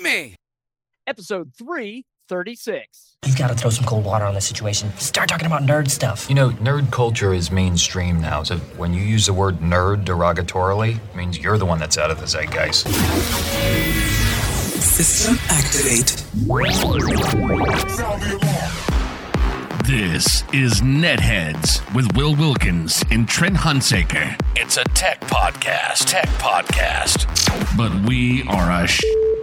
me. Episode 336. You've got to throw some cold water on this situation. Start talking about nerd stuff. You know, nerd culture is mainstream now, so when you use the word nerd derogatorily, it means you're the one that's out of the zeitgeist. System activate. This is Netheads with Will Wilkins and Trent Hunsaker. It's a tech podcast. But we are a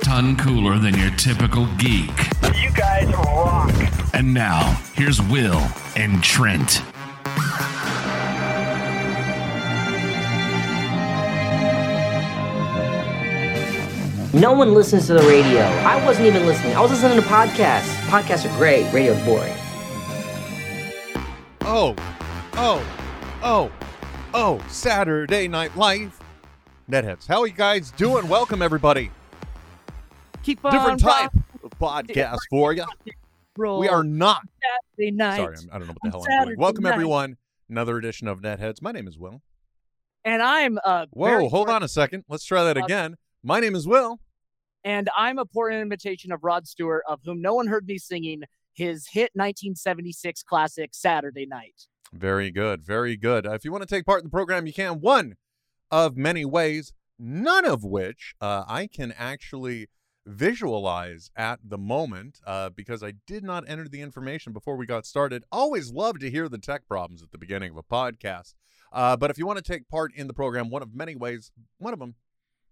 ton cooler than your typical geek. You guys rock. And now, here's Will and Trent. No one listens to the radio. I wasn't even listening. I was listening to podcasts. Podcasts are great. Radio's boring. Oh, Saturday Night Live. Netheads, how are you guys doing? Welcome, everybody. Keep on. Different type of podcast for you. We are not. Saturday night. Sorry, I don't know what the hell I'm doing. Welcome, everyone. Another edition of Netheads. My name is Will. And I'm a... Whoa, hold on a second. Let's try that again. My name is Will. And I'm a poor imitation of Rod Stewart, of whom no one heard me singing his hit 1976 classic, Saturday Night. Very good. Very good. If you want to take part in the program, you can. One of many ways, none of which I can actually visualize at the moment because I did not enter the information before we got started. Always love to hear the tech problems at the beginning of a podcast. But if you want to take part in the program, one of many ways, one of them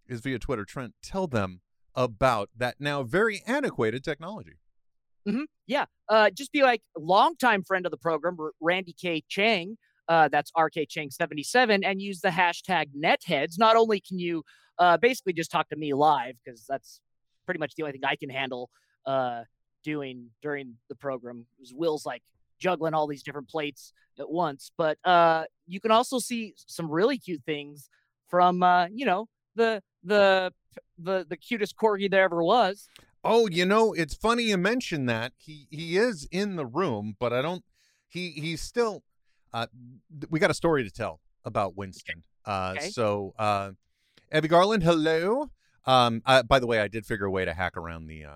is via Twitter. Trent, tell them about that now very antiquated technology. Mm-hmm. Yeah. Just be like longtime friend of the program, Randy K. Chang. That's RK Chang 77, and use the hashtag Netheads. Not only can you basically just talk to me live, because that's pretty much the only thing I can handle doing during the program. Will's like juggling all these different plates at once. But you can also see some really cute things from the cutest corgi there ever was. Oh, you know, it's funny you mention that. He is in the room, but I don't. He's still. We got a story to tell about Winston. Okay. So, Evie Garland, hello. By the way, I did figure a way to hack around the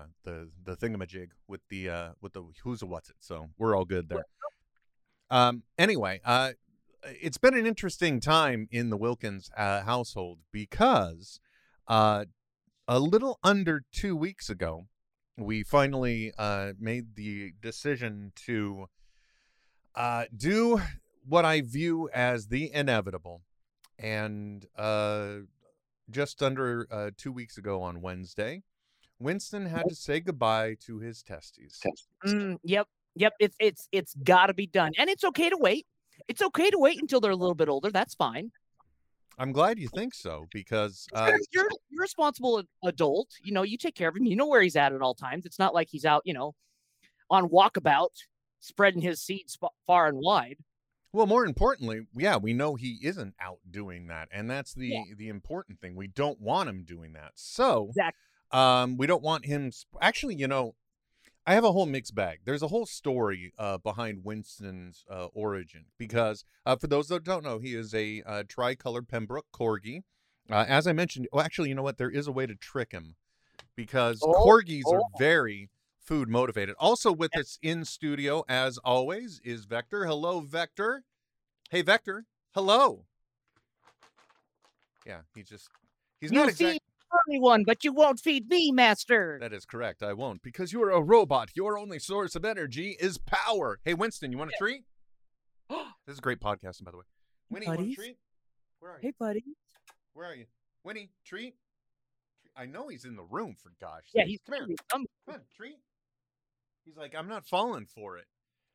thingamajig with the who's a what's it. So we're all good there. Anyway, it's been an interesting time in the Wilkins household because a little under 2 weeks ago, we finally made the decision to do what I view as the inevitable. And just under 2 weeks ago on Wednesday, Winston had to say goodbye to his testes. Yep. It's got to be done. And it's okay to wait. It's okay to wait until they're a little bit older. That's fine. I'm glad you think so, because you're a responsible adult. You know, you take care of him. You know where he's at all times. It's not like he's out, on walkabout, spreading his seeds far and wide. Well, more importantly, yeah, we know he isn't out doing that. And that's the important thing. We don't want him doing that. So exactly. We don't want him. Actually, I have a whole mixed bag. There's a whole story behind Winston's origin because, for those that don't know, he is a tricolor Pembroke Corgi. As I mentioned, you know what? There is a way to trick him because Corgis are very food motivated. Also with us in studio, as always, is Vector. Hello, Vector. Hey, Vector. Hello. Yeah, he's not exactly. One, but you won't feed me, master. That is correct. I won't, because you are a robot. Your only source of energy is power. Hey, Winston, you want a treat? This is a great podcasting, by the way. Winnie, buddies? You want a treat? Where are you? Hey, buddy. Where are you? Winnie, treat? I know he's in the room, for gosh. Yeah, sakes. Come here. Come on, treat. He's like, I'm not falling for it.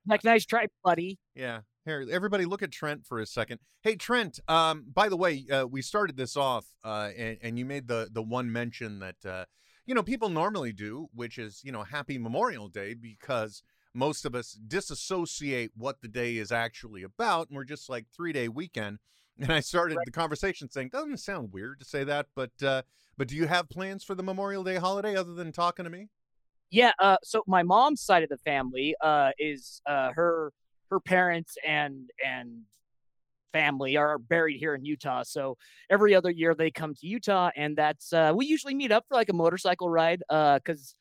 Like, nice try, buddy. Yeah. Here, everybody look at Trent for a second. Hey, Trent, by the way, we started this off and you made the one mention that, people normally do, which is, Happy Memorial Day, because most of us disassociate what the day is actually about. And we're just like 3-day weekend. And I started the conversation saying, doesn't sound weird to say that, but do you have plans for the Memorial Day holiday other than talking to me? Yeah. So my mom's side of the family is her parents and family are buried here in Utah. So every other year they come to Utah, and that's we usually meet up for like a motorcycle ride because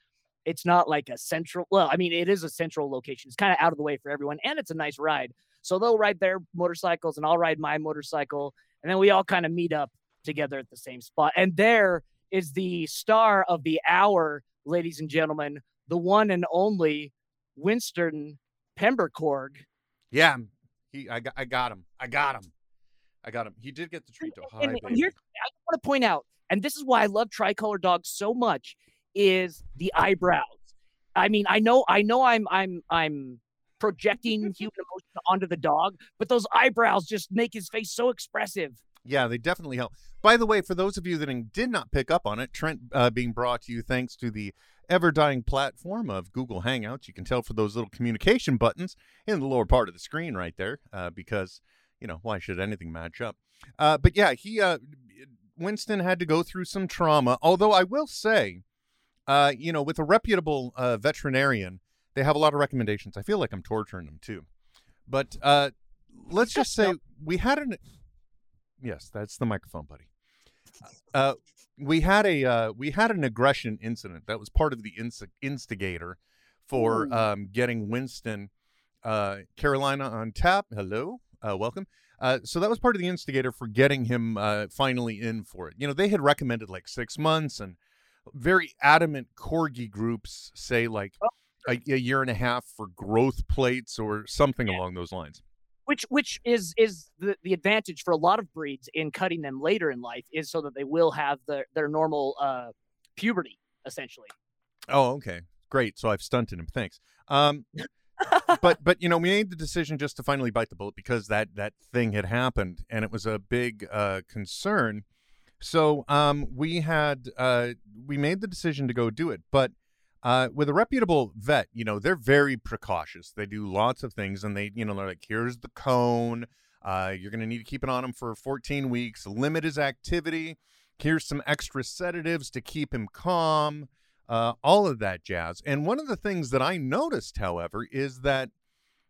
it's not like a central. Well, I mean, it is a central location. It's kind of out of the way for everyone, and it's a nice ride. So they'll ride their motorcycles, and I'll ride my motorcycle, and then we all kind of meet up together at the same spot. And there is the star of the hour, ladies and gentlemen, the one and only Winston Pembercorg. Yeah, I got him. He did get the treat. Hi, baby. Here, I want to point out, and this is why I love tricolor dogs so much, is the eyebrows. I mean, I know I'm projecting human emotion onto the dog, but those eyebrows just make his face so expressive. Yeah, they definitely help. By the way, for those of you that did not pick up on it, Trent being brought to you thanks to the ever-dying platform of Google Hangouts. You can tell for those little communication buttons in the lower part of the screen right there because, you know, why should anything match up? But yeah, Winston had to go through some trauma, although I will say, you know, with a reputable veterinarian, they have a lot of recommendations. I feel like I'm torturing them, too. But let's just say we had an... Yes, that's the microphone, buddy. We had an aggression incident that was part of the instigator for getting Winston, Carolina on tap. Hello, welcome. So that was part of the instigator for getting him finally in for it. You know, they had recommended like 6 months, and very adamant corgi groups say like a year and a half for growth plates or something along those lines. Which is the advantage for a lot of breeds in cutting them later in life is so that they will have their normal puberty, essentially. Oh, okay. Great. So I've stunted him. Thanks. But you know, we made the decision just to finally bite the bullet because that thing had happened, and it was a big concern. So we made the decision to go do it. But with a reputable vet, you know, they're very precautious. They do lots of things, and they, you know, they're like, here's the cone. You're going to need to keep it on him for 14 weeks. Limit his activity. Here's some extra sedatives to keep him calm. All of that jazz. And one of the things that I noticed, however, is that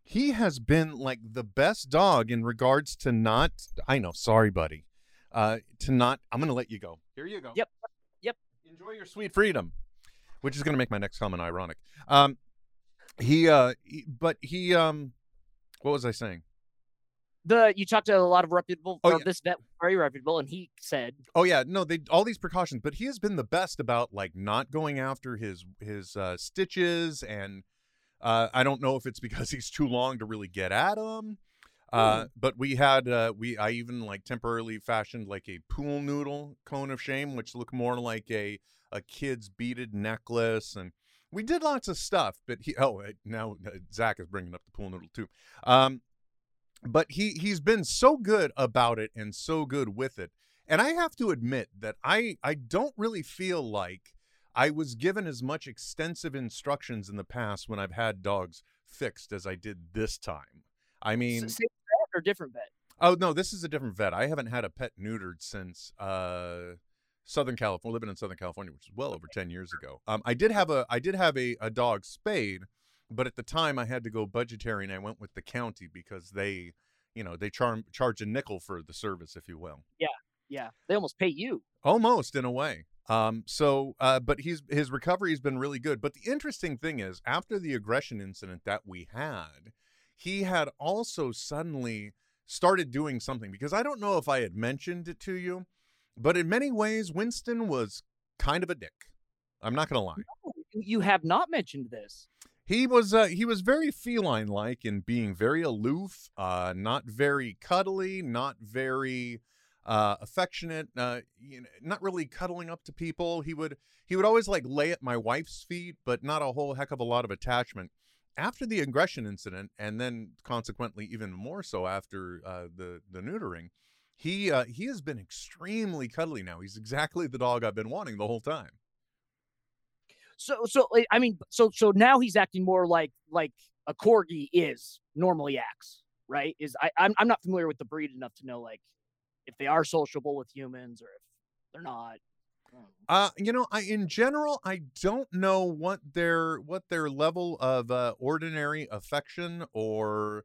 he has been like the best dog in regards to not, I know, sorry, buddy, to not, I'm going to let you go. Here you go. Yep. Enjoy your sweet freedom. Which is going to make my next comment ironic. What was I saying? You talked to a lot of reputable, this vet was very reputable, and he said, "Oh yeah, no, all these precautions." But he has been the best about like not going after his stitches, and I don't know if it's because he's too long to really get at him. But we had I even like temporarily fashioned like a pool noodle cone of shame, which looked more like a kid's beaded necklace, and we did lots of stuff. But now Zach is bringing up the pool noodle too. But he's been so good about it and so good with it, and I have to admit that I don't really feel like I was given as much extensive instructions in the past when I've had dogs fixed as I did this time. I mean, same vet or different vet? Oh no, this is a different vet. I haven't had a pet neutered since Southern California, living in Southern California, which is well over 10 years ago. I did have a dog spayed, but at the time I had to go budgetary, and I went with the county because they, you know, they charge a nickel for the service, if you will. Yeah. They almost pay you. Almost, in a way. But his recovery has been really good. But the interesting thing is, after the aggression incident that we had, he had also suddenly started doing something, because I don't know if I had mentioned it to you, but in many ways, Winston was kind of a dick. I'm not going to lie. No, you have not mentioned this. He was very feline-like in being very aloof, not very cuddly, not very affectionate, you know, not really cuddling up to people. He would always like lay at my wife's feet, but not a whole heck of a lot of attachment. After the aggression incident, and then consequently even more so after the neutering, he has been extremely cuddly now. He's exactly the dog I've been wanting the whole time. So now he's acting more like a corgi is normally acts, right? I'm not familiar with the breed enough to know like if they are sociable with humans or if they're not. You know, I don't know what their level of ordinary affection or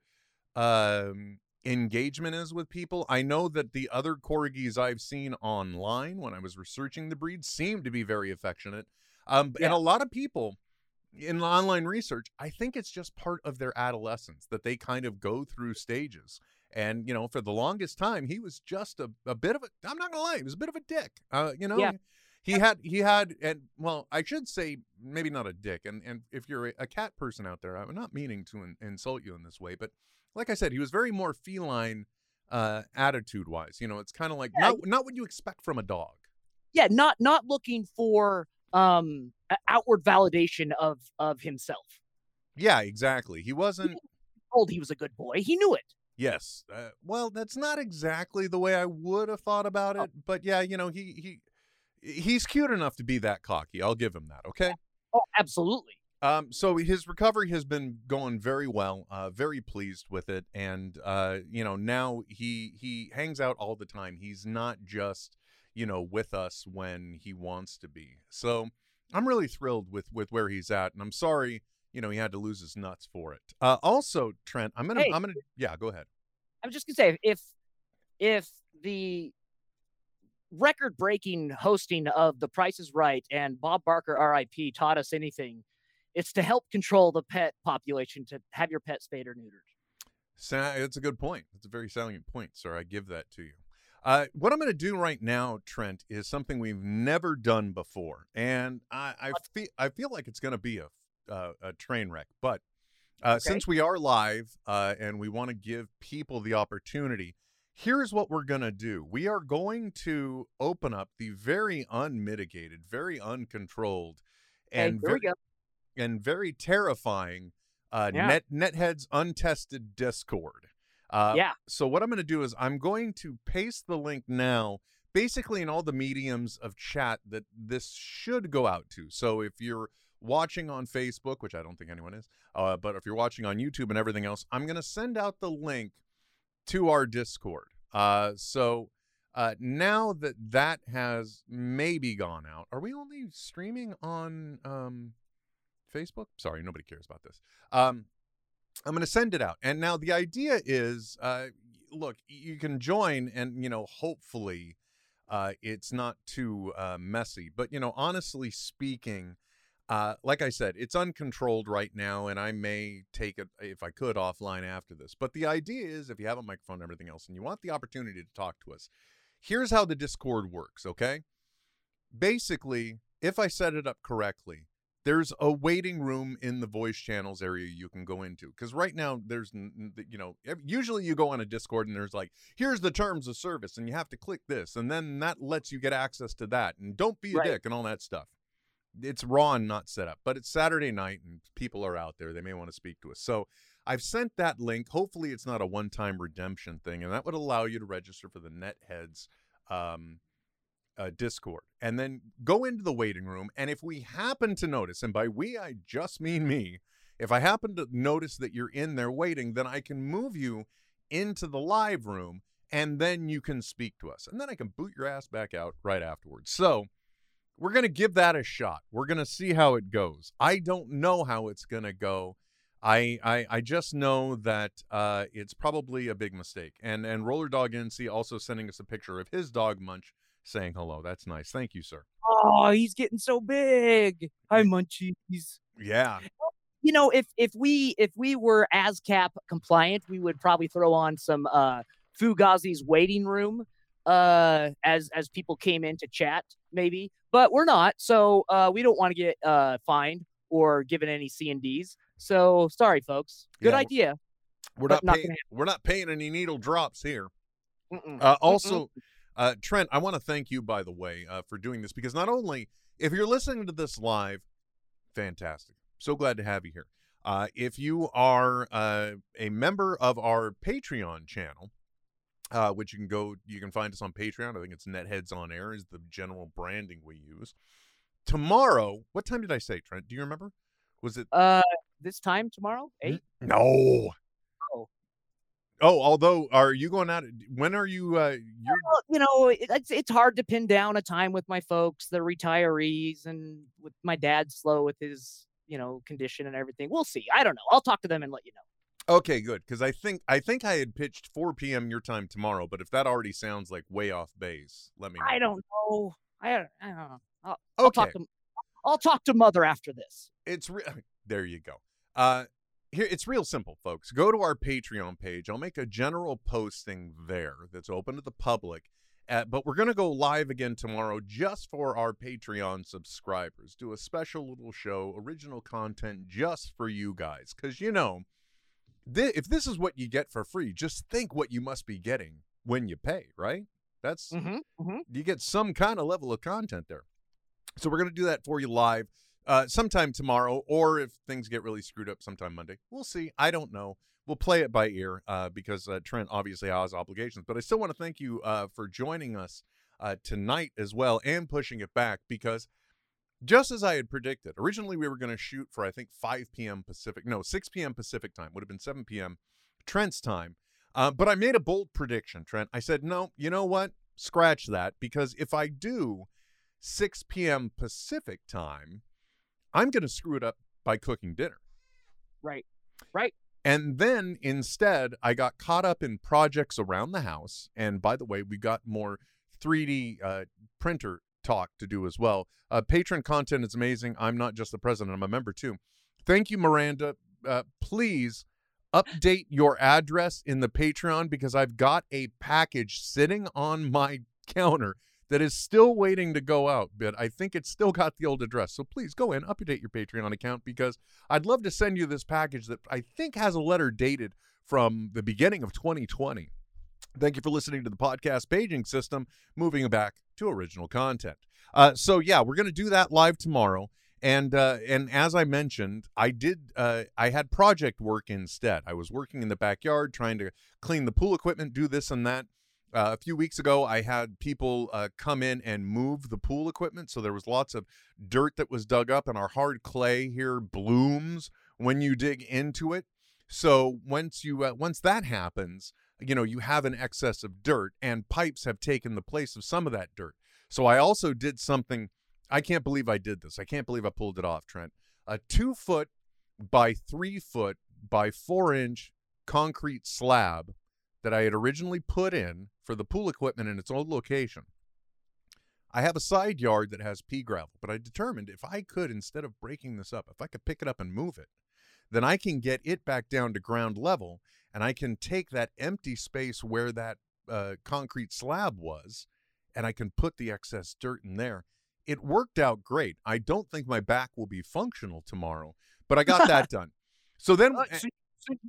engagement is with people. I know that the other corgis I've seen online when I was researching the breed seem to be very affectionate. And a lot of people in online research, I think it's just part of their adolescence that they kind of go through stages. And, you know, for the longest time, he was just a bit of a, I'm not going to lie, he was a bit of a dick. He had, and well, I should say maybe not a dick. And if you're a cat person out there, I'm not meaning to insult you in this way, but like I said, he was very more feline attitude wise. You know, it's kind of like not what you expect from a dog. Yeah. Not looking for outward validation of himself. Yeah, exactly. He wasn't told he was a good boy. He knew it. Yes. Well, that's not exactly the way I would have thought about it. Oh. But yeah, you know, he's cute enough to be that cocky. I'll give him that. Okay. Oh, absolutely. So his recovery has been going very well, very pleased with it. And, you know, now he hangs out all the time. He's not just, you know, with us when he wants to be. So I'm really thrilled with where he's at. And I'm sorry, you know, he had to lose his nuts for it. Also, Trent, I'm going to, go ahead. I was just going to say, if the record-breaking hosting of The Price is Right and Bob Barker RIP taught us anything, it's to help control the pet population, to have your pet spayed or neutered. That's a good point. That's a very salient point, sir. I give that to you. What I'm going to do right now, Trent, is something we've never done before. And I feel like it's going to be a train wreck. But since we are live and we want to give people the opportunity, here's what we're going to do. We are going to open up the very unmitigated, very uncontrolled, and very terrifying Nethead's untested Discord. So what I'm going to do is I'm going to paste the link now, basically in all the mediums of chat that this should go out to. So if you're watching on Facebook, which I don't think anyone is, but if you're watching on YouTube and everything else, I'm going to send out the link to our Discord. So now that has maybe gone out, are we only streaming on Facebook? Sorry, nobody cares about this. I'm going to send it out. And now the idea is, look, you can join and, you know, hopefully it's not too messy. But, you know, honestly speaking, like I said, it's uncontrolled right now. And I may take it, if I could, offline after this. But the idea is if you have a microphone and everything else and you want the opportunity to talk to us, here's how the Discord works. OK, basically, if I set it up correctly, there's a waiting room in the voice channels area you can go into, because right now there's, you know, usually you go on a Discord and there's like, here's the terms of service and you have to click this. And then that lets you get access to that. And don't be a dick and all that stuff. It's raw and not set up, but it's Saturday night and people are out there. They may want to speak to us. So I've sent that link. Hopefully it's not a one-time redemption thing. And that would allow you to register for the Netheads Discord, and then go into the waiting room. And if we happen to notice, and by we, I just mean me, if I happen to notice that you're in there waiting, then I can move you into the live room and then you can speak to us. And then I can boot your ass back out right afterwards. So we're going to give that a shot. We're going to see how it goes. I don't know how it's going to go. I just know that it's probably a big mistake. And Roller Dog NC also sending us a picture of his dog Munch, saying hello. That's nice. Thank you, sir. Oh, he's getting so big. Hi, Munchies. Yeah. You know, if we were ASCAP compliant, we would probably throw on some Fugazi's waiting room as people came in to chat, maybe. But we're not, so we don't want to get fined or given any C&Ds. So sorry, folks. Good idea. We're not paying any needle drops here. Also. Trent, I want to thank you, by the way, for doing this, because not only if you're listening to this live, fantastic. So glad to have you here. If you are a member of our Patreon channel, which you can find us on Patreon. I think it's Netheads on Air is the general branding we use. Tomorrow, what time did I say, Trent? Do you remember? Was it this time tomorrow? 8? No. Oh, although, are you going out? When are you? Well, you know, it's hard to pin down a time with my folks. They're retirees, and with my dad slow with his, you know, condition and everything. We'll see. I don't know. I'll talk to them and let you know. Okay, good, because I think I had pitched 4 p.m. your time tomorrow, but if that already sounds like way off base, let me know. I don't know. Okay. I'll talk to Mother after this. There you go. Here, it's real simple, folks. Go to our Patreon page. I'll make a general posting there that's open to the public. But we're going to go live again tomorrow just for our Patreon subscribers. Do a special little show, original content just for you guys. Because, you know, if this is what you get for free, just think what you must be getting when you pay, right? That's you get some kind of level of content there. So we're going to do that for you live sometime tomorrow, or if things get really screwed up sometime Monday. We'll see. I don't know. We'll play it by ear because Trent obviously has obligations. But I still want to thank you for joining us tonight as well and pushing it back, because just as I had predicted, originally we were going to shoot for, I think, 5 p.m. Pacific. No, 6 p.m. Pacific time. Would have been 7 p.m. Trent's time. But I made a bold prediction, Trent. I said, no, you know what? Scratch that, because if I do 6 p.m. Pacific time, I'm going to screw it up by cooking dinner. Right. And then instead, I got caught up in projects around the house. And by the way, we got more 3D printer talk to do as well. Patron content is amazing. I'm not just the president. I'm a member, too. Thank you, Miranda. Please update your address in the Patreon, because I've got a package sitting on my counter that is still waiting to go out, but I think it's still got the old address. So please go in, update your Patreon account, because I'd love to send you this package that I think has a letter dated from the beginning of 2020. Thank you for listening to the podcast paging system, moving back to original content. So yeah, we're going to do that live tomorrow. And as I mentioned, I had project work instead. I was working in the backyard, trying to clean the pool equipment, do this and that. A few weeks ago, I had people come in and move the pool equipment. So there was lots of dirt that was dug up, and our hard clay here blooms when you dig into it. So once that happens, you know, you have an excess of dirt, and pipes have taken the place of some of that dirt. So I also did something. I can't believe I did this. I can't believe I pulled it off, Trent. A 2-foot by 3-foot by 4-inch concrete slab that I had originally put in for the pool equipment in its old location. I have a side yard that has pea gravel, but I determined if I could, instead of breaking this up, if I could pick it up and move it, then I can get it back down to ground level, and I can take that empty space where that concrete slab was, and I can put the excess dirt in there. It worked out great. I don't think my back will be functional tomorrow, but I got that done. So then so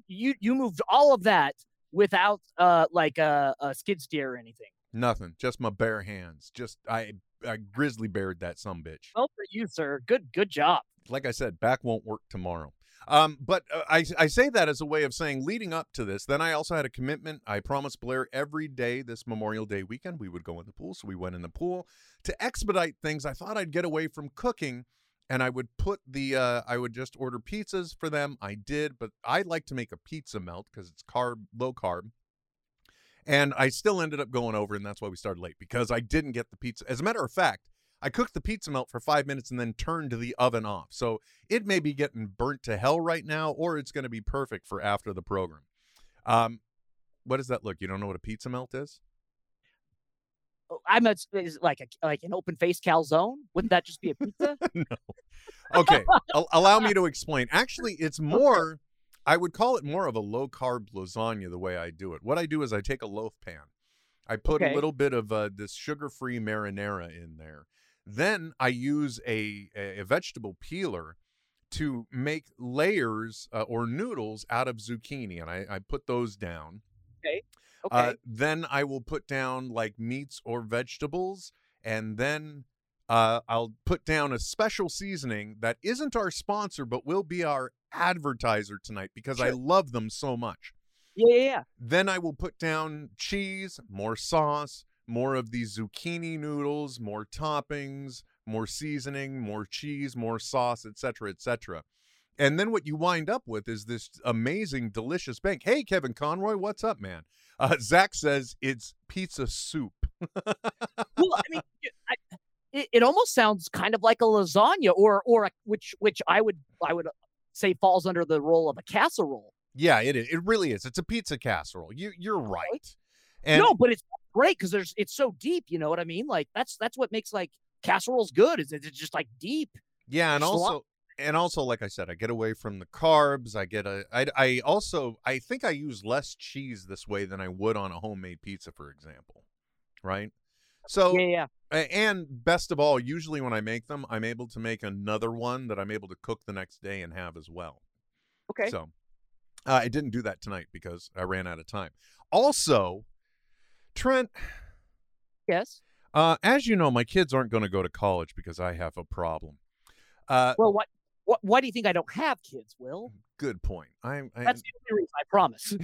you moved all of that without a skid steer or anything? Nothing. Just my bare hands. Just I grizzly beared that sumbitch. Well, for you, sir. Good job. Like I said, back won't work tomorrow. But I say that as a way of saying, leading up to this, then I also had a commitment. I promised Blair every day this Memorial Day weekend we would go in the pool. So we went in the pool. To expedite things, I thought I'd get away from cooking, and I would put I would just order pizzas for them. I did, but I like to make a pizza melt because it's low carb. And I still ended up going over, and that's why we started late, because I didn't get the pizza. As a matter of fact, I cooked the pizza melt for 5 minutes and then turned the oven off. So it may be getting burnt to hell right now, or it's going to be perfect for after the program. What does that look? You don't know what a pizza melt is? Is like an open-faced calzone? Wouldn't that just be a pizza? No. Okay. Allow me to explain. Actually, it's more, I would call it more of a low-carb lasagna the way I do it. What I do is I take a loaf pan. I put a little bit of this sugar-free marinara in there. Then I use a vegetable peeler to make layers or noodles out of zucchini, and I put those down. Okay. Then I will put down like meats or vegetables, and then I'll put down a special seasoning that isn't our sponsor, but will be our advertiser tonight, because I love them so much. Yeah. Then I will put down cheese, more sauce, more of these zucchini noodles, more toppings, more seasoning, more cheese, more sauce, etc., etc. And then what you wind up with is this amazing, delicious bank. Hey, Kevin Conroy, what's up, man? Zach says it's pizza soup. Well, I mean, it almost sounds kind of like a lasagna, or which I would say falls under the role of a casserole. Yeah, it is. It really is. It's a pizza casserole. You're right. And no, but it's great because it's so deep. You know what I mean? Like that's what makes like casseroles good. Is it's just like deep. Yeah, and also, like I said, I get away from the carbs. I think I use less cheese this way than I would on a homemade pizza, for example. Right. So yeah. And best of all, usually when I make them, I'm able to make another one that I'm able to cook the next day and have as well. Okay. So. I didn't do that tonight because I ran out of time. Also, Trent. Yes. As you know, my kids aren't going to go to college because I have a problem. Well, what? Why do you think I don't have kids, Will? Good point. That's the only reason, I promise.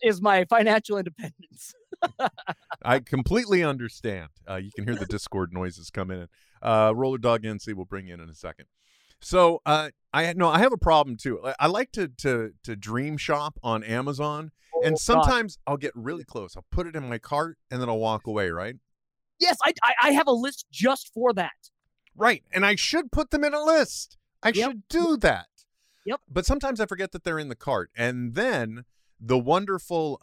is my financial independence. I completely understand. You can hear the Discord noises come in. Roller Dog NC will bring you in a second. So I have a problem too. I like to dream shop on Amazon, and sometimes I'll get really close. I'll put it in my cart and then I'll walk away. Right? Yes, I have a list just for that. Right, and I should put them in a list. I should do that. Yep. But sometimes I forget that they're in the cart, and then the wonderful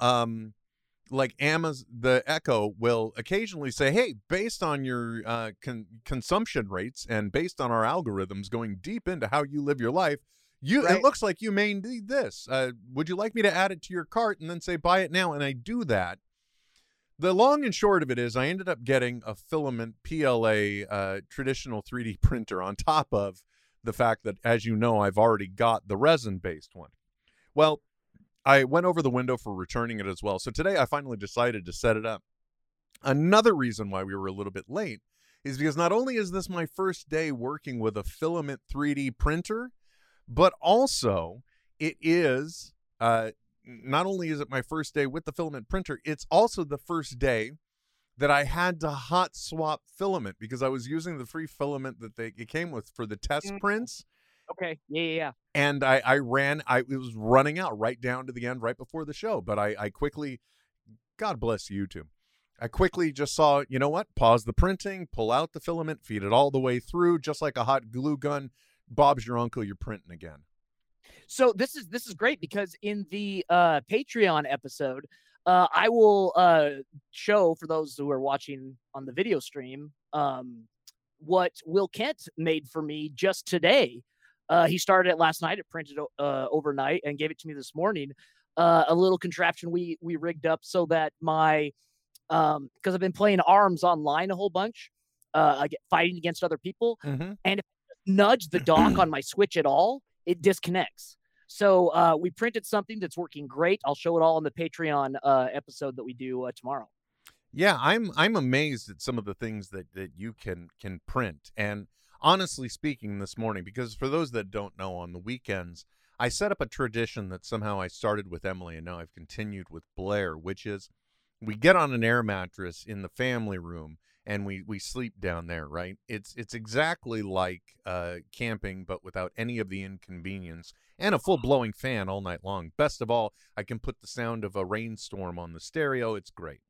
the Echo will occasionally say, hey, based on your consumption rates and based on our algorithms going deep into how you live your life, it looks like you may need this. Would you like me to add it to your cart and then say, buy it now? And I do that. The long and short of it is I ended up getting a filament PLA traditional 3D printer on top of the fact that, as you know, I've already got the resin-based one. Well, I went over the window for returning it as well. So today I finally decided to set it up. Another reason why we were a little bit late is because not only is this my first day working with a filament 3D printer, but also it is, not only is it my first day with the filament printer, it's also the first day that I had to hot swap filament because I was using the free filament that it came with for the test prints. Okay. Yeah. And it was running out right down to the end, right before the show. But I quickly, God bless YouTube, I quickly just saw, you know what? Pause the printing, pull out the filament, feed it all the way through, just like a hot glue gun. Bob's your uncle, you're printing again. So this is great because in the Patreon episode, I will show, for those who are watching on the video stream, what Will Kent made for me just today. He started it last night. It printed overnight and gave it to me this morning. A little contraption we rigged up so that my because I've been playing ARMS online a whole bunch, fighting against other people, and if I nudge the dock on my Switch at all, it disconnects. So we printed something that's working great. I'll show it all on the Patreon episode that we do tomorrow. Yeah, I'm amazed at some of the things that you can print and. Honestly speaking, this morning, because for those that don't know, on the weekends, I set up a tradition that somehow I started with Emily and now I've continued with Blair, which is we get on an air mattress in the family room and we sleep down there, right? It's exactly like camping, but without any of the inconvenience and a full-blowing fan all night long. Best of all, I can put the sound of a rainstorm on the stereo. It's great.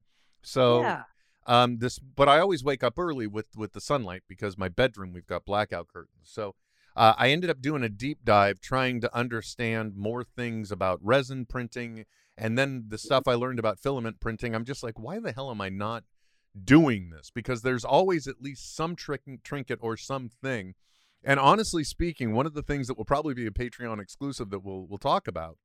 So... yeah. But I always wake up early with the sunlight because my bedroom, we've got blackout curtains. So I ended up doing a deep dive trying to understand more things about resin printing. And then the stuff I learned about filament printing, I'm just like, why the hell am I not doing this? Because there's always at least some trinket or something. And honestly speaking, one of the things that will probably be a Patreon exclusive that we'll talk about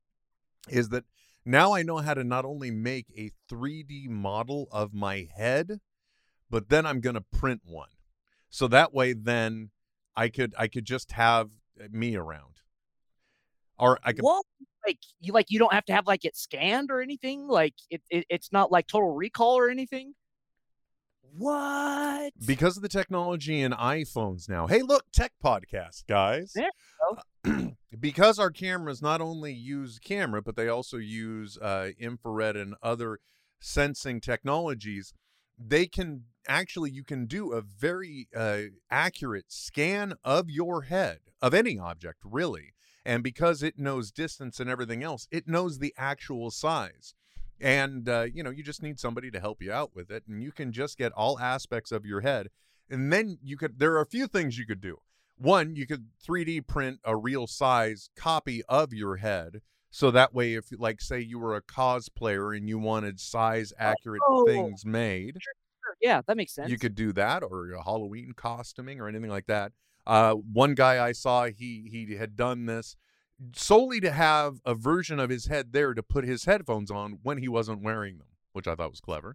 is that now I know how to not only make a 3D model of my head, but then I'm going to print one. So that way then I could just have me around. Or I could you don't have to have like it scanned or anything, like it's not like Total Recall or anything. What? Because of the technology in iPhones now. Hey, look, tech podcast, guys. There you go. Because our cameras not only use camera, but they also use infrared and other sensing technologies, they can actually, you can do a very accurate scan of your head, of any object, really. And because it knows distance and everything else, it knows the actual size. And, you just need somebody to help you out with it. And you can just get all aspects of your head. And then there are a few things you could do. One, you could 3D print a real size copy of your head. So that way, if like, say you were a cosplayer and you wanted size accurate things made. Sure. Yeah, that makes sense. You could do that, or Halloween costuming or anything like that. One guy I saw, he had done this solely to have a version of his head there to put his headphones on when he wasn't wearing them, which I thought was clever.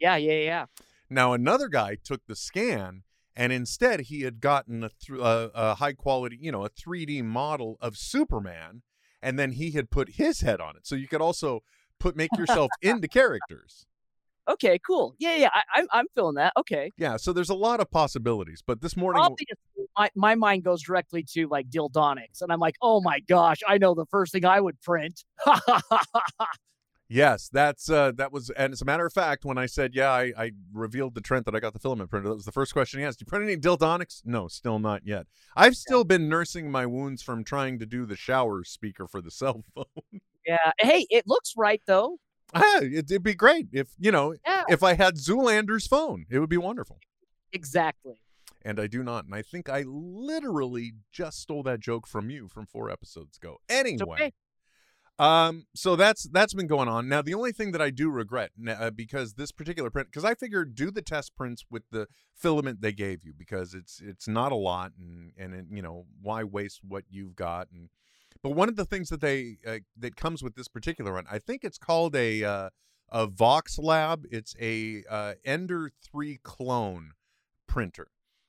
Yeah. Now, another guy took the scan, and instead he had gotten a high quality, a 3D model of Superman, and then he had put his head on it. So you could also make yourself into characters. Okay, cool. Yeah. I'm feeling that. Okay. Yeah. So there's a lot of possibilities, but this morning, my mind goes directly to like dildonics, and I'm like, oh my gosh, I know the first thing I would print. Yes, that was, and as a matter of fact, when I said, I revealed to Trent that I got the filament printer, that was the first question he asked. Do you print any dildonics? No, still not yet. I've still been nursing my wounds from trying to do the shower speaker for the cell phone. Yeah. Hey, it looks right, though. It'd be great if, if I had Zoolander's phone, it would be wonderful. Exactly. And I do not. And I think I literally just stole that joke from you from 4 episodes ago. Anyway. It's okay. So that's been going on. Now, the only thing that I do regret because this particular print, because I figured do the test prints with the filament they gave you, because it's not a lot, and why waste what you've got. But one of the things that they that comes with this particular one, I think it's called a Vox Lab. It's a Ender 3 clone printer,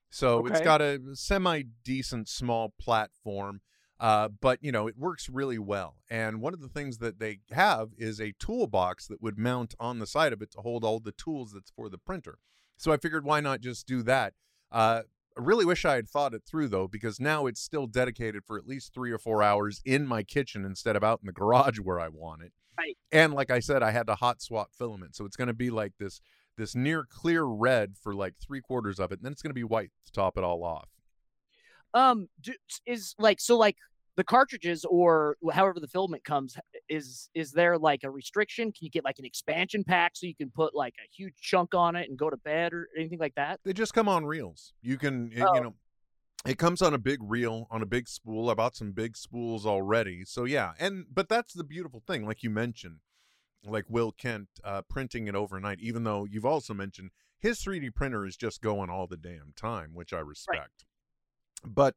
so It's got a semi decent small platform. But, it works really well. And one of the things that they have is a toolbox that would mount on the side of it to hold all the tools that's for the printer. So I figured, why not just do that? I really wish I had thought it through, though, because now it's still dedicated for at least 3 or 4 hours in my kitchen instead of out in the garage where I want it. Right. And like I said, I had to hot swap filament. So it's going to be like this near clear red for like 3/4 of it. And then it's going to be white to top it all off. The cartridges, or however the filament comes, is there like a restriction? Can you get like an expansion pack so you can put like a huge chunk on it and go to bed or anything like that? They just come on reels. You can, it comes on a big reel, on a big spool. I bought some big spools already. So yeah. But that's the beautiful thing. Like you mentioned, like Will Kent printing it overnight, even though you've also mentioned his 3D printer is just going all the damn time, which I respect. Right.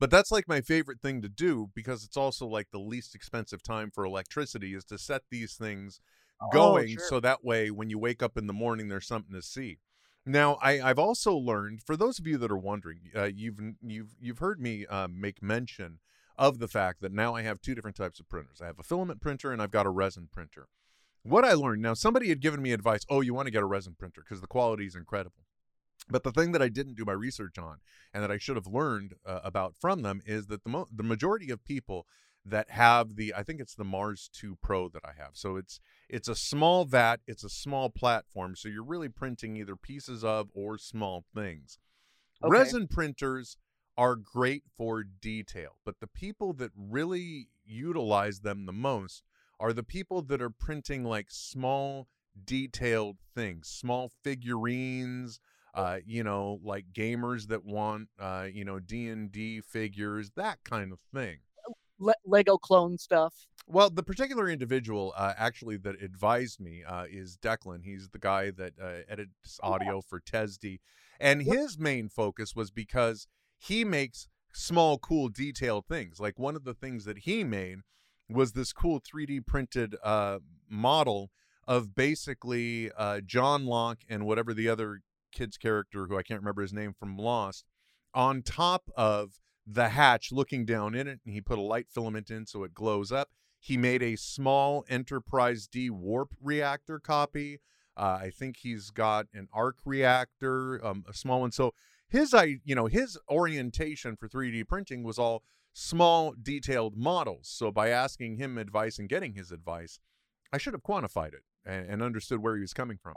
But that's like my favorite thing to do, because it's also like the least expensive time for electricity is to set these things going. Oh, sure. So that way, when you wake up in the morning, there's something to see. Now, I've also learned, for those of you that are wondering, you've heard me make mention of the fact that now I have 2 different types of printers. I have a filament printer and I've got a resin printer. What I learned, now somebody had given me advice, you want to get a resin printer because the quality is incredible. But the thing that I didn't do my research on, and that I should have learned about from them, is that the majority of people that have I think it's the Mars 2 Pro that I have. So it's a small vat, it's a small platform. So you're really printing either pieces of or small things. Okay. Resin printers are great for detail, but the people that really utilize them the most are the people that are printing like small detailed things, small figurines, like gamers that want, D&D figures, that kind of thing. Lego clone stuff. Well, the particular individual actually that advised me is Declan. He's the guy that edits audio for TESD. And his main focus was because he makes small, cool, detailed things. Like one of the things that he made was this cool 3D printed model of basically John Locke and whatever the other kid's character who I can't remember his name from Lost on top of the hatch looking down in it, and he put a light filament in so it glows up. He made a small Enterprise D warp reactor copy. I think he's got an arc reactor, a small one. So his orientation for 3D printing was all small detailed models. So by asking him advice and getting his advice, I should have quantified it and understood where he was coming from.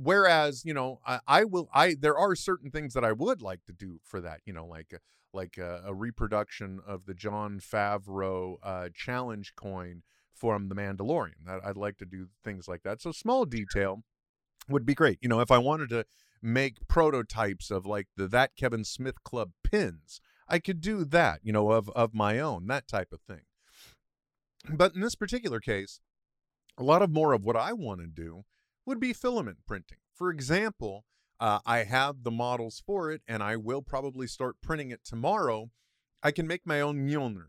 Whereas, there are certain things that I would like to do for that, like a reproduction of the Jon Favreau challenge coin from The Mandalorian. I'd like to do things like that. So small detail would be great. If I wanted to make prototypes of like the That Kevin Smith Club pins. I could do that, you know, of my own, that type of thing. But in this particular case, a lot of more of what I want to do would be filament printing. For example, I have the models for it, and I will probably start printing it tomorrow. I can make my own Mjolnir.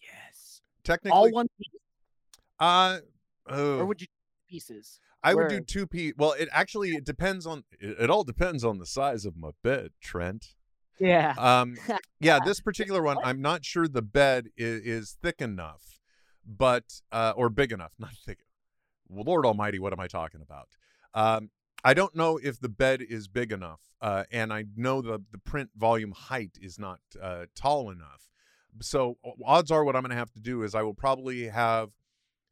Yes. Technically. All one piece? Or would you do pieces? I would do two pieces. Well, it depends on, it all depends on the size of my bed, Trent. Yeah. Yeah, this particular one, I'm not sure the bed is thick enough, but, or big enough, not thick. Well, Lord Almighty, what am I talking about? I don't know if the bed is big enough, and I know the print volume height is not tall enough. So odds are what I'm going to have to do is I will probably have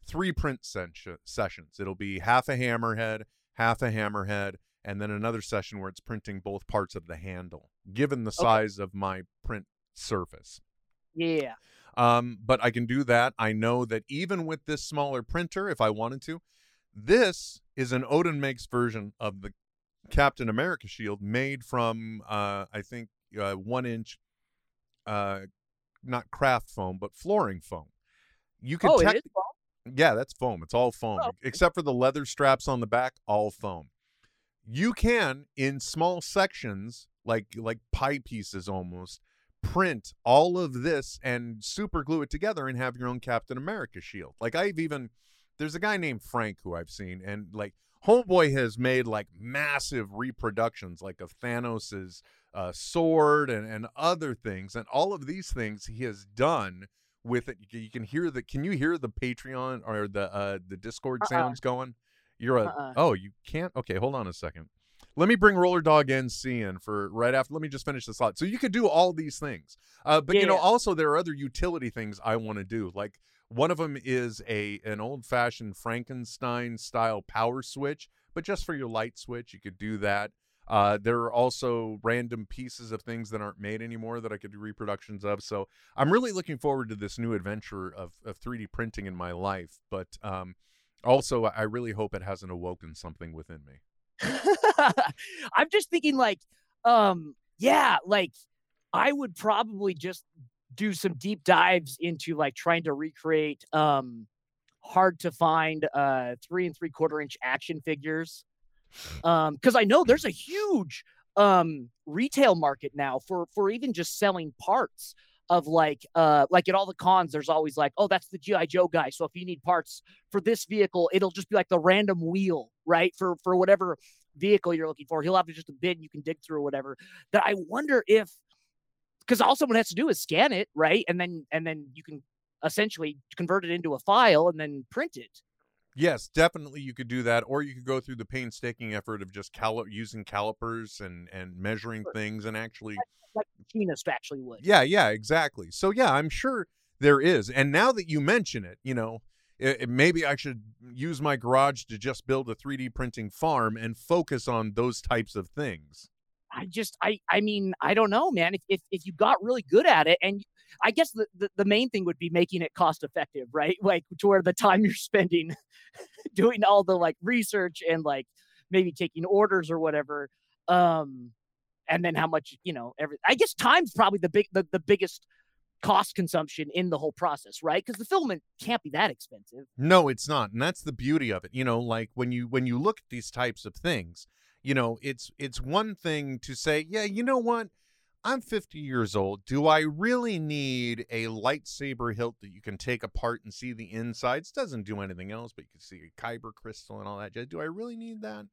three print sessions. It'll be half a hammerhead, and then another session where it's printing both parts of the handle, given the size of my print surface. Yeah. But I can do that. I know that even with this smaller printer, if I wanted to, this is an Odin Makes version of the Captain America shield made from, I think, 1-inch, not craft foam, but flooring foam. You can it is foam? Yeah, that's foam. It's all foam. Oh. Except for the leather straps on the back, all foam. You can, in small sections, like pie pieces almost, print all of this and super glue it together and have your own Captain America shield. Like there's a guy named Frank who I've seen, and like homeboy has made like massive reproductions like of Thanos's sword and other things, and all of these things he has done with it. You can hear the Patreon or the Discord sounds going. You're you can't. Okay, hold on a second. Let me bring Roller Dog NC in for right after. Let me just finish this slot. So you could do all these things. But, also there are other utility things I want to do. Like one of them is an old-fashioned Frankenstein-style power switch, but just for your light switch, you could do that. There are also random pieces of things that aren't made anymore that I could do reproductions of. So I'm really looking forward to this new adventure of 3D printing in my life. But also I really hope it hasn't awoken something within me. I'm just thinking I would probably just do some deep dives into like trying to recreate hard to find 3 3/4-inch action figures, because I know there's a huge retail market now for even just selling parts of like at all the cons, there's always like, oh, that's the G.I. Joe guy. So if you need parts for this vehicle, it'll just be like the random wheel, right? For whatever vehicle you're looking for, he'll have just a bin you can dig through or whatever. That I wonder if, because all someone has to do is scan it, right? And then you can essentially convert it into a file and then print it. Yes, definitely you could do that, or you could go through the painstaking effort of just using calipers and measuring things and actually like a machinist actually would. Yeah, exactly. So yeah, I'm sure there is. And now that you mention it, you know, maybe I should use my garage to just build a 3D printing farm and focus on those types of things. I mean, I don't know, man. If you got really good at it, and I guess the main thing would be making it cost effective, right? Like to where the time you're spending doing all the like research and like maybe taking orders or whatever. And then how much, you know, I guess time's probably the biggest cost consumption in the whole process, right? Because the filament can't be that expensive. No, it's not. And that's the beauty of it. You know, like when you look at these types of things, you know, it's one thing to say, yeah, you know what? I'm 50 years old. Do I really need a lightsaber hilt that you can take apart and see the insides? Doesn't do anything else, but you can see a kyber crystal and all that. Do I really need that?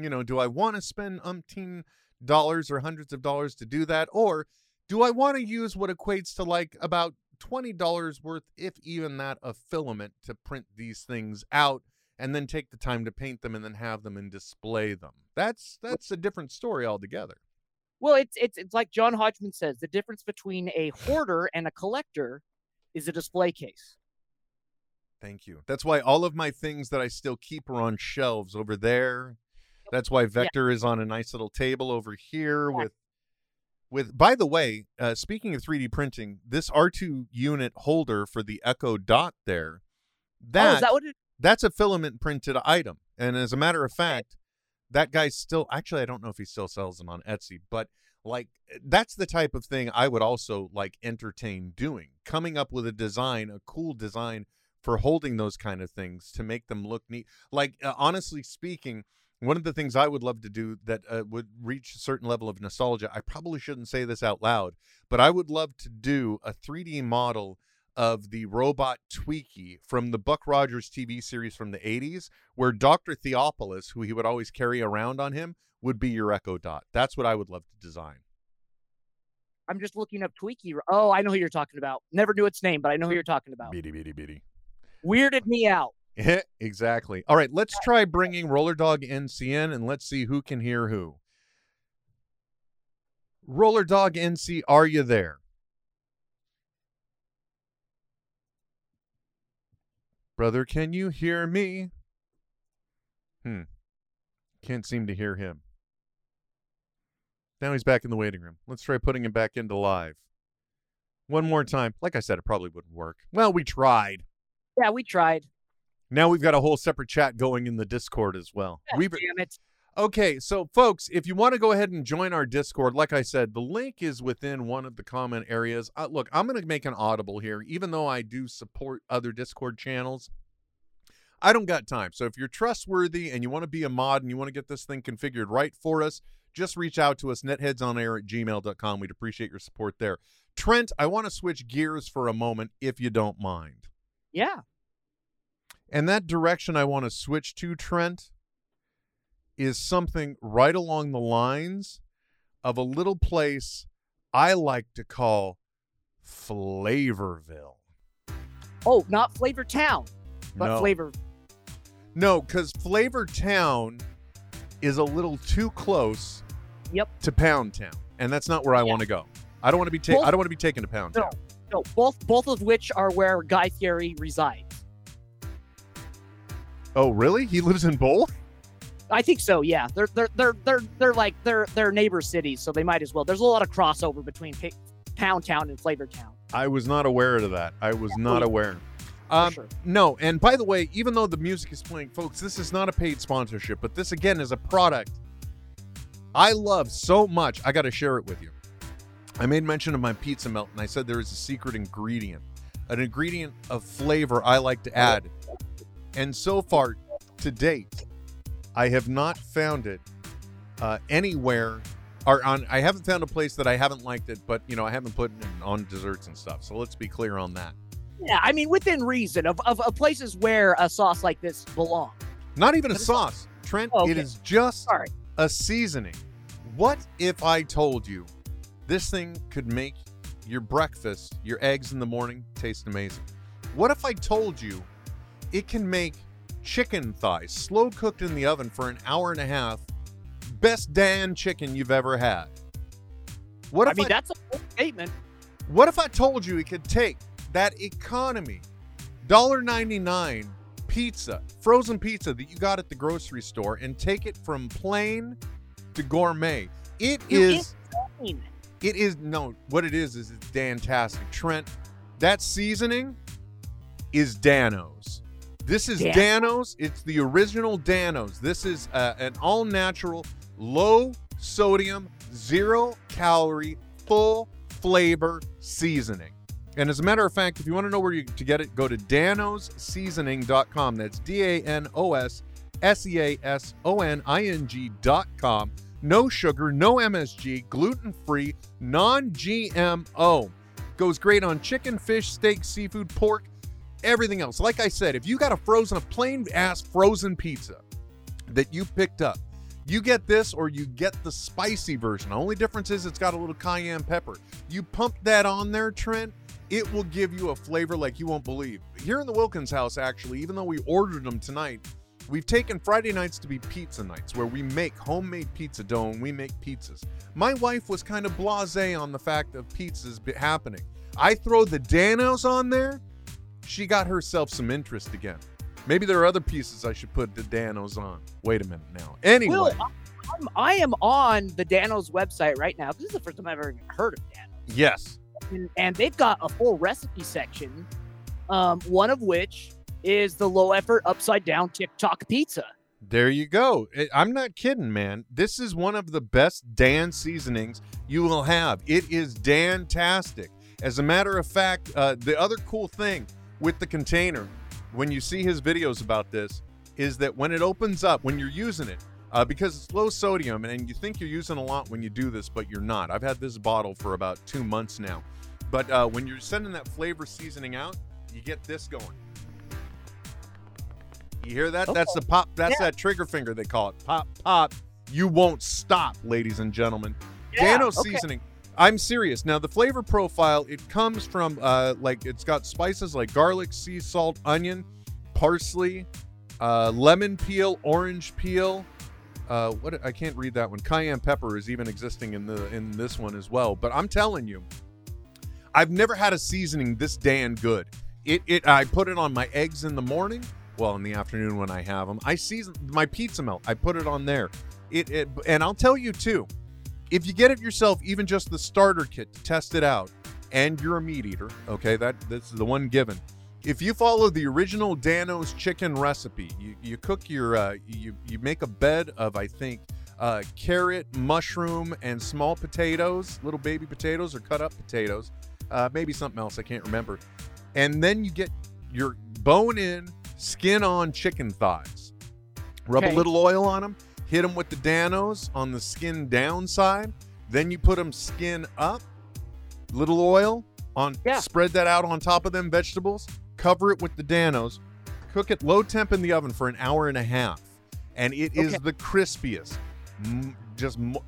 You know, do I want to spend umpteen dollars or hundreds of dollars to do that? Or do I want to use what equates to like about $20 worth, if even that, of filament to print these things out, and then take the time to paint them and then have them and display them? That's a different story altogether. Well, it's like John Hodgman says, the difference between a hoarder and a collector is a display case. Thank you. That's why all of my things that I still keep are on shelves over there. That's why Vector is on a nice little table over here with, by the way, speaking of 3D printing, this R2 unit holder for the Echo Dot there, that's a filament printed item. And as a matter of fact, that guy still, actually, I don't know if he still sells them on Etsy, but like that's the type of thing I would also like entertain doing, coming up with a design, a cool design for holding those kind of things to make them look neat. Like, honestly speaking, one of the things I would love to do that would reach a certain level of nostalgia, I probably shouldn't say this out loud, but I would love to do a 3D model of the robot Tweaky from the Buck Rogers TV series from the 80s, where Dr. Theophilus, who he would always carry around on him, would be your Echo Dot. That's what I would love to design. I'm just looking up Tweaky. Oh, I know who you're talking about. Never knew its name, but I know who you're talking about. Beady, beady, beady. Weirded me out. Exactly. All right, let's try bringing Roller Dog NC in, and let's see who can hear who. Roller Dog NC, are you there? Brother, can you hear me? Can't seem to hear him. Now he's back in the waiting room. Let's try putting him back into live. One more time. Like I said, it probably wouldn't work. Well, we tried. Yeah, we tried. Now we've got a whole separate chat going in the Discord as well. God damn it. Okay, so folks, if you want to go ahead and join our Discord, like I said, the link is within one of the comment areas. Look, I'm going to make an audible here, even though I do support other Discord channels. I don't got time. So if you're trustworthy and you want to be a mod and you want to get this thing configured right for us, just reach out to us, netheadsonair@gmail.com. We'd appreciate your support there. Trent, I want to switch gears for a moment, if you don't mind. Yeah. And that direction I want to switch to, Trent, is something right along the lines of a little place I like to call Flavorville. Oh, not Flavor Town, but no. Flavor. No, because Flavor Town is a little too close to Pound Town, and that's not where I want to go. I don't want to be I don't want to be taken to Pound Town. No, both of which are where Guy Fieri resides. Oh, really? He lives in both? I think so. Yeah, they're like they're neighbor cities, so they might as well. There's a lot of crossover between Pound Town and Flavor Town. I was not aware of that. I was not aware. Sure. No, and by the way, even though the music is playing, folks, this is not a paid sponsorship, but this again is a product I love so much. I got to share it with you. I made mention of my pizza melt, and I said there is a secret ingredient, an ingredient of flavor I like to add, and so far to date, I have not found it anywhere, I haven't found a place that I haven't liked it, but, you know, I haven't put it on desserts and stuff. So let's be clear on that. Yeah, I mean, within reason of places where a sauce like this belongs. Not even a sauce, Trent. Oh, okay. It is just a seasoning. What if I told you this thing could make your breakfast, your eggs in the morning, taste amazing? What if I told you it can make chicken thighs, slow cooked in the oven for an hour and a half, best damn chicken you've ever had? What if I mean, that's a whole statement. What if I told you it could take that economy $1.99 pizza, frozen pizza that you got at the grocery store, and take it from plain to gourmet? What it is it's fantastic, Trent. That seasoning is Dano's. This is Dano's. It's the original Dano's. This is an all-natural, low-sodium, zero-calorie, full-flavor seasoning. And as a matter of fact, if you want to know where to get it, go to danosseasoning.com. That's DANOSSEASONING.com. No sugar, no MSG, gluten-free, non-GMO. Goes great on chicken, fish, steak, seafood, pork, everything else. Like I said, if you got a plain ass frozen pizza that you picked up, you get this or you get the spicy version. The only difference is it's got a little cayenne pepper. You pump that on there, Trent, it will give you a flavor like you won't believe. Here in the Wilkins house, actually, even though we ordered them tonight, we've taken Friday nights to be pizza nights where we make homemade pizza dough and we make pizzas. My wife was kind of blasé on the fact of pizzas happening. I throw the Dano's on there, she got herself some interest again. Maybe there are other pieces I should put the Dano's on. Wait a minute now. Anyway. Will, I am on the Dano's website right now. This is the first time I've ever heard of Dano's. Yes. And they've got a full recipe section, one of which is the low-effort, upside-down TikTok pizza. There you go. I'm not kidding, man. This is one of the best Dan seasonings you will have. It is Dan-tastic. As a matter of fact, the other cool thing with the container, when you see his videos about this, is that when it opens up, when you're using it, because it's low sodium and you think you're using a lot when you do this, but you're not. I've had this bottle for about 2 months now. But when you're sending that flavor seasoning out, you get this going. You hear that? Okay. That's the pop. That's that trigger finger they call it. Pop, pop. You won't stop, ladies and gentlemen. Yeah, Dano's seasoning. I'm serious. Now, the flavor profile, it comes from, it's got spices like garlic, sea salt, onion, parsley, lemon peel, orange peel. What? I can't read that one. Cayenne pepper is even existing in this one as well. But I'm telling you, I've never had a seasoning this damn good. I put it on my eggs in the morning. Well, in the afternoon when I have them, I season my pizza melt. I put it on there. And I'll tell you too, if you get it yourself, even just the starter kit to test it out, and you're a meat eater, okay, that's the one given. If you follow the original Dano's chicken recipe, you cook your you make a bed of carrot, mushroom, and small potatoes, little baby potatoes or cut up potatoes, maybe something else I can't remember, and then you get your bone in. Skin on chicken thighs. Rub a little oil on them. Hit them with the Dano's on the skin downside. Then you put them skin up. Little oil on. Yeah. Spread that out on top of them vegetables. Cover it with the Dano's. Cook it low temp in the oven for an hour and a half, and it is the crispiest,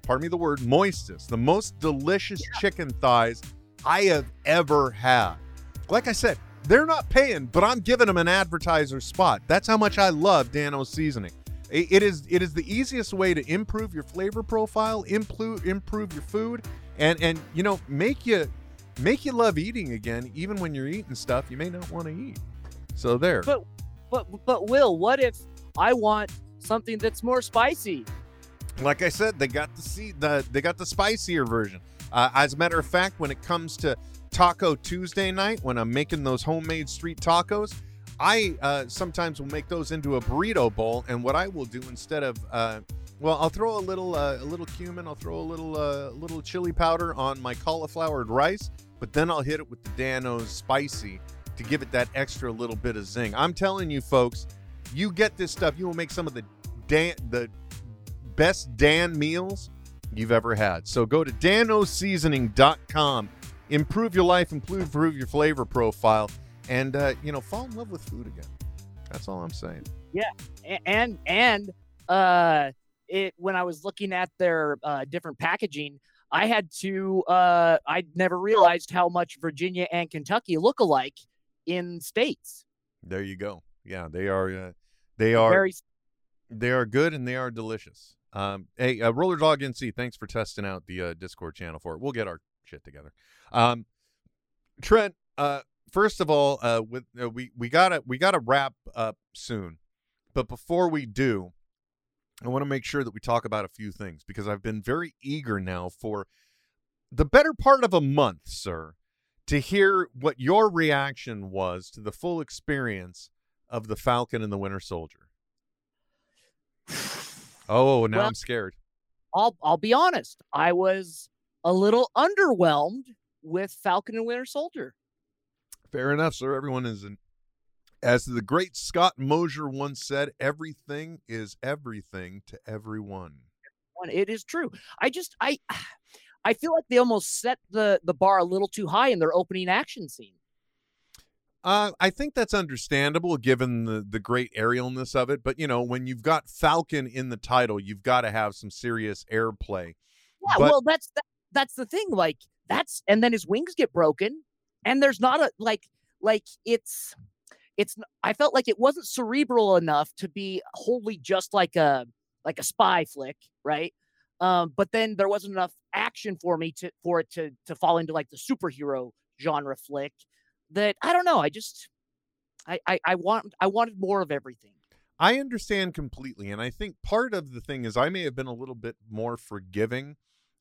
pardon me the word, moistest, the most delicious chicken thighs I have ever had. Like I said. They're not paying, but I'm giving them an advertiser spot. That's how much I love Dano's seasoning. It is the easiest way to improve your flavor profile, improve your food, and you know, make you love eating again, even when you're eating stuff you may not want to eat. So there. But Will, what if I want something that's more spicy? Like I said, they got the spicier version. As a matter of fact, when it comes to Taco Tuesday night, when I'm making those homemade street tacos, I sometimes will make those into a burrito bowl. And what I will do instead of, I'll throw a little cumin, I'll throw a little chili powder on my cauliflowered rice, but then I'll hit it with the Dano's spicy to give it that extra little bit of zing. I'm telling you, folks, you get this stuff, you will make some of the best Dan meals you've ever had. So go to danoseasoning.com. Improve your life, improve your flavor profile, and fall in love with food again. That's all I'm saying. Yeah, when I was looking at their different packaging, I had to. I never realized how much Virginia and Kentucky look alike in states. There you go. Yeah, they are. They are good and they are delicious. Roller Dog NC, thanks for testing out the Discord channel for it. We'll get our shit together. Trent, first of all, we gotta wrap up soon, but before we do, I want to make sure that we talk about a few things, because I've been very eager now for the better part of a month, sir, to hear what your reaction was to the full experience of the Falcon and the Winter Soldier. Oh, now I'm scared. I'll be honest. I was a little underwhelmed with Falcon and Winter Soldier. Fair enough, sir. Everyone isn't. As the great Scott Mosier once said, everything is everything to everyone. It is true. I feel like they almost set the bar a little too high in their opening action scene. I think that's understandable given the great aerialness of it. But, you know, when you've got Falcon in the title, you've got to have some serious airplay. Yeah, that's the thing. Like and then his wings get broken, and there's not a I felt like it wasn't cerebral enough to be wholly just like a spy flick, right? But then there wasn't enough action for it to fall into like the superhero genre flick. That I don't know. I just I wanted more of everything. I understand completely, and I think part of the thing is I may have been a little bit more forgiving.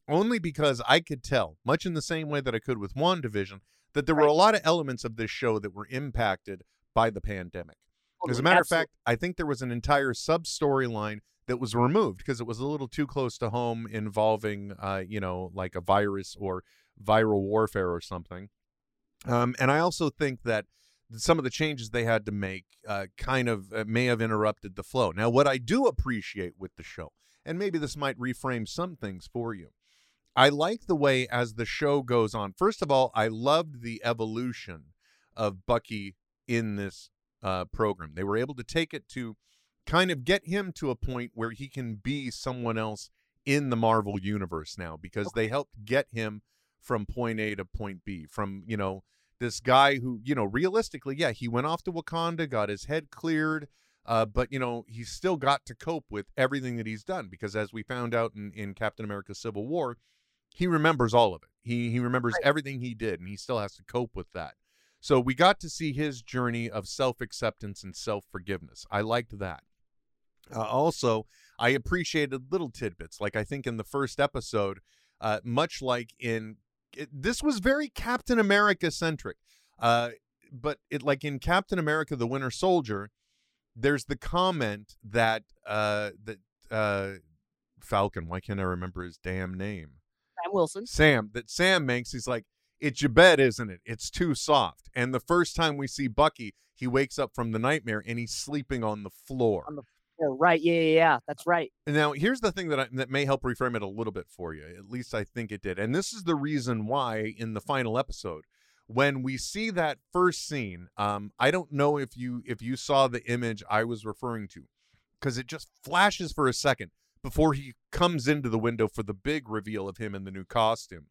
Only because I could tell, much in the same way that I could with WandaVision, that there were a lot of elements of this show that were impacted by the pandemic. As a matter of fact, I think there was an entire sub-storyline that was removed because it was a little too close to home involving, you know, like a virus or viral warfare or something. And I also think that some of the changes they had to make kind of may have interrupted the flow. Now, what I do appreciate with the show, and maybe this might reframe some things for you, I like the way as the show goes on. First of all, I loved the evolution of Bucky in this program. They were able to take it to kind of get him to a point where he can be someone else in the Marvel universe now, because they helped get him from point A to point B, from, you know, this guy who, you know, realistically, yeah, he went off to Wakanda, got his head cleared. But, you know, he's still got to cope with everything that he's done, because as we found out in Captain America Civil War, he remembers all of it. He remembers everything he did, and he still has to cope with that. So we got to see his journey of self-acceptance and self-forgiveness. I liked that. Also, I appreciated little tidbits. Like, I think in the first episode, much like in... this was very Captain America-centric. But it, like in Captain America the Winter Soldier, there's the comment that... Falcon, why can't I remember his damn name? Wilson. Sam, that Sam makes, he's like, it's your bed, isn't it? It's too soft. And the first time we see Bucky, he wakes up from the nightmare and he's sleeping on the floor. Right. Yeah. That's right. Now, here's the thing that may help reframe it a little bit for you. At least I think it did. And this is the reason why in the final episode, when we see that first scene, I don't know if you saw the image I was referring to, because it just flashes for a second before he comes into the window for the big reveal of him in the new costume.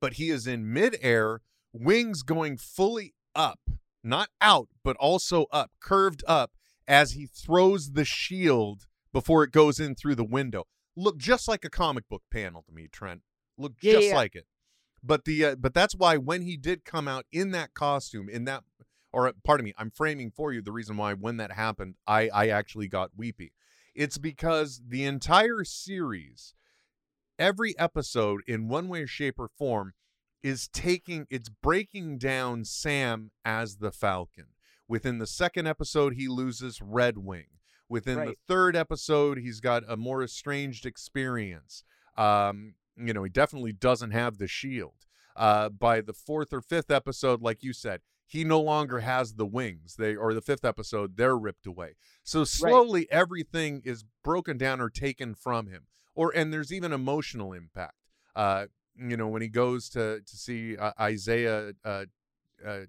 But he is in midair, wings going fully up, not out, but also up, curved up, as he throws the shield before it goes in through the window. Looked just like a comic book panel to me, Trent. Looked just like it. But the but that's why when he did come out in that costume, in that, or pardon me, I'm framing for you the reason why when that happened, I actually got weepy. It's because the entire series, every episode in one way, shape, or form, it's breaking down Sam as the Falcon. Within the second episode, he loses Red Wing. Within the third episode, he's got a more estranged experience. You know, he definitely doesn't have the shield. By the fourth or fifth episode, like you said, he no longer has the wings. Or the fifth episode, they're ripped away. So slowly everything is broken down or taken from him. And there's even emotional impact. You know, when he goes to see Isaiah, oh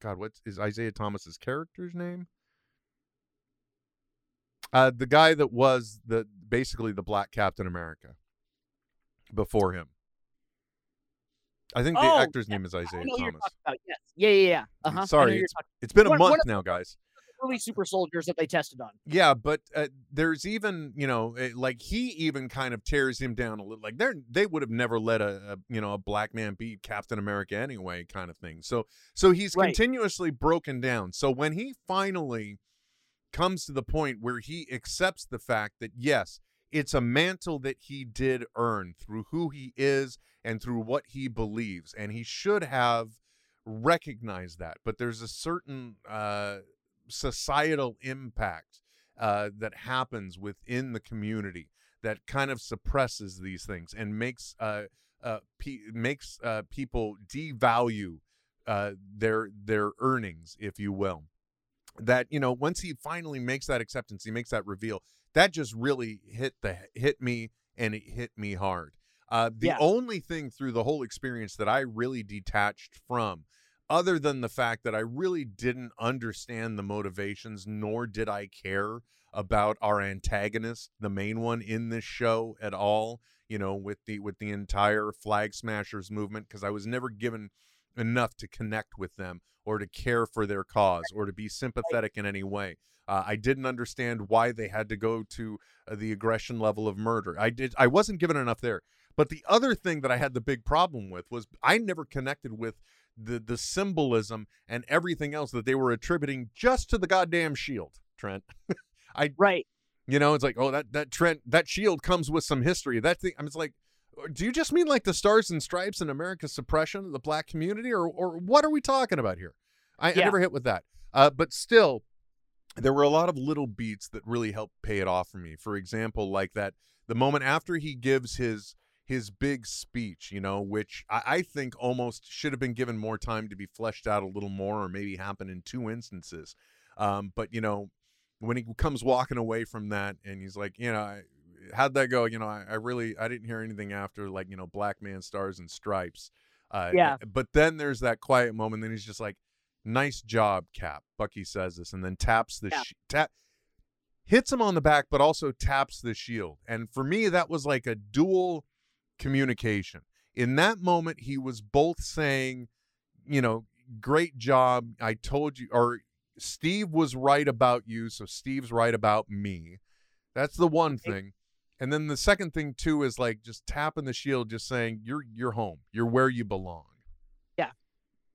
God, what is Isaiah Thomas's character's name? The guy that was basically the Black Captain America before him. I think the actor's name is Isaiah Thomas. Yes. Yeah. Uh-huh. Sorry, it's been a month now, guys. Early super soldiers that they tested on. Yeah, but there's even, you know, like he even kind of tears him down a little. Like they would have never let a black man be Captain America anyway, kind of thing. So he's continuously broken down. So when he finally comes to the point where he accepts the fact that yes, it's a mantle that he did earn through who he is and through what he believes. And he should have recognized that. But there's a certain societal impact that happens within the community that kind of suppresses these things and makes people devalue their earnings, if you will. That, you know, once he finally makes that acceptance, he makes that reveal. That just really hit me, and it hit me hard. The only thing through the whole experience that I really detached from, other than the fact that I really didn't understand the motivations, nor did I care about our antagonist, the main one in this show at all, you know, with the entire Flag Smashers movement, because I was never given enough to connect with them or to care for their cause or to be sympathetic in any way. I didn't understand why they had to go to the aggression level of murder. I wasn't given enough there. But the other thing that I had the big problem with was I never connected with the symbolism and everything else that they were attributing just to the goddamn shield, Trent. You know, it's like, oh, that shield comes with some history. That thing, I'm just like, do you just mean like the stars and stripes and America's suppression of the black community, or what are we talking about here? I never hit with that. But still, there were a lot of little beats that really helped pay it off for me. For example, like that, the moment after he gives his big speech, you know, which I think almost should have been given more time to be fleshed out a little more, or maybe happen in two instances. But, you know, when he comes walking away from that and he's like, you know, how'd that go? You know, I didn't hear anything after, like, you know, Black Man, Stars and Stripes. Yeah. But then there's that quiet moment. Then he's just like, nice job, Cap. Bucky says this, and then taps the hits him on the back, but also taps the shield. And for me, that was like a dual communication. In that moment, he was both saying, you know, great job. I told you, or Steve was right about you. So Steve's right about me. That's the one thing. And then the second thing too is like just tapping the shield, just saying you're home. You're where you belong. Yeah.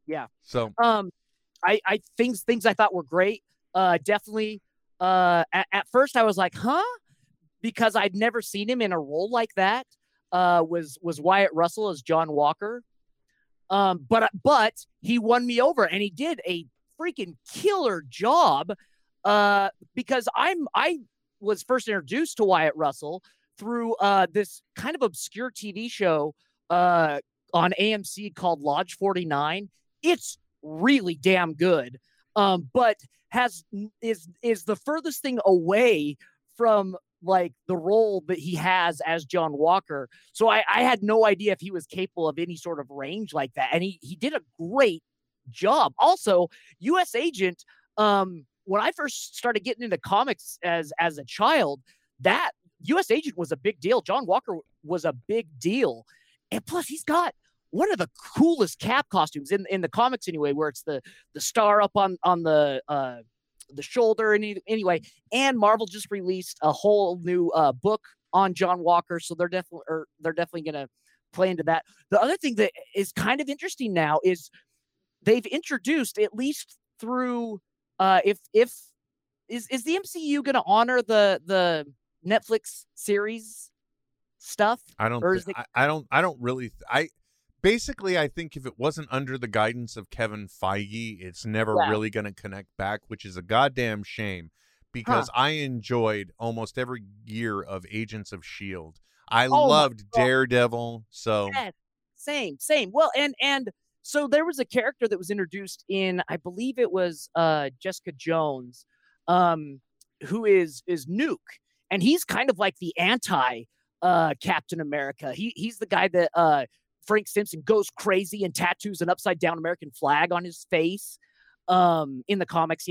Yeah. So I things I thought were great. Definitely at first I was like, huh? Because I'd never seen him in a role like that. Was Wyatt Russell as John Walker. But he won me over, and he did a freaking killer job. Because I was first introduced to Wyatt Russell through this kind of obscure TV show on AMC called Lodge 49. It's really damn good, but is the furthest thing away from like the role that he has as John Walker. So I had no idea if he was capable of any sort of range like that, and he did a great job. Also, U.S. Agent. When I first started getting into comics as a child, that U.S. Agent was a big deal. John Walker was a big deal. And plus, he's got one of the coolest Cap costumes in the comics anyway, where it's the star up on the shoulder. And anyway, and Marvel just released a whole new book on John Walker. So they're definitely going to play into that. The other thing that is kind of interesting now is they've introduced, at least through... Is the MCU going to honor the Netflix series stuff? I think if it wasn't under the guidance of Kevin Feige, it's never really going to connect back, which is a goddamn shame, because I enjoyed almost every year of Agents of S.H.I.E.L.D. I loved Daredevil. So yeah, same. Well, and so there was a character that was introduced in, I believe it was Jessica Jones, who is Nuke. And he's kind of like the anti Captain America. He's the guy that Frank Simpson goes crazy and tattoos an upside down American flag on his face. In the comics,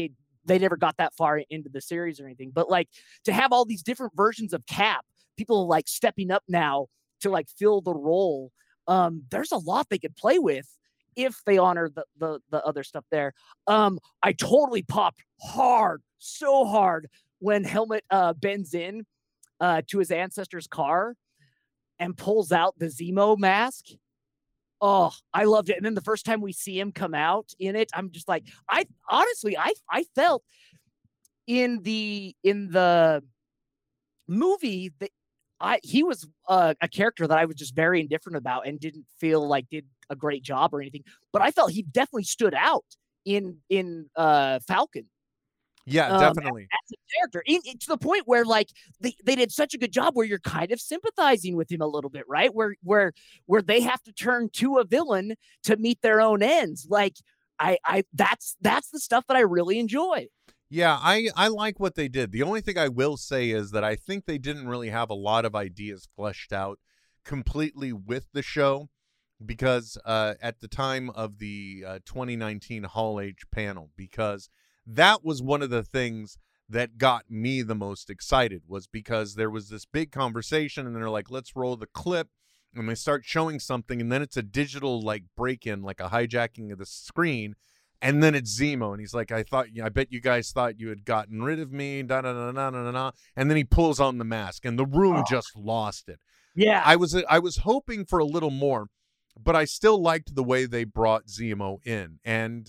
they never got that far into the series or anything. But like to have all these different versions of Cap, people like stepping up now to like fill the role. There's a lot they could play with if they honor the other stuff there. I totally popped so hard when Helmet bends in to his ancestor's car and pulls out the Zemo mask. Oh, I loved it. And then the first time we see him come out in it, I'm just like, I honestly felt in the movie that he was a character that I was just very indifferent about and didn't feel like did a great job or anything, but I felt he definitely stood out in Falcon. Yeah, definitely. As a character, to the point where like they did such a good job where you're kind of sympathizing with him a little bit, right? Where they have to turn to a villain to meet their own ends. Like that's the stuff that I really enjoy. Yeah, I like what they did. The only thing I will say is that I think they didn't really have a lot of ideas fleshed out completely with the show, because at the time of the 2019 Hall H panel, because that was one of the things that got me the most excited, was because there was this big conversation and they're like, let's roll the clip, and they start showing something, and then it's a digital like break-in, like a hijacking of the screen, and then it's Zemo, and he's like, I bet you guys thought you had gotten rid of me, da-da-da-da-da-da-da, and then he pulls on the mask, and the room just lost it. Yeah. I was hoping for a little more, but I still liked the way they brought Zemo in. And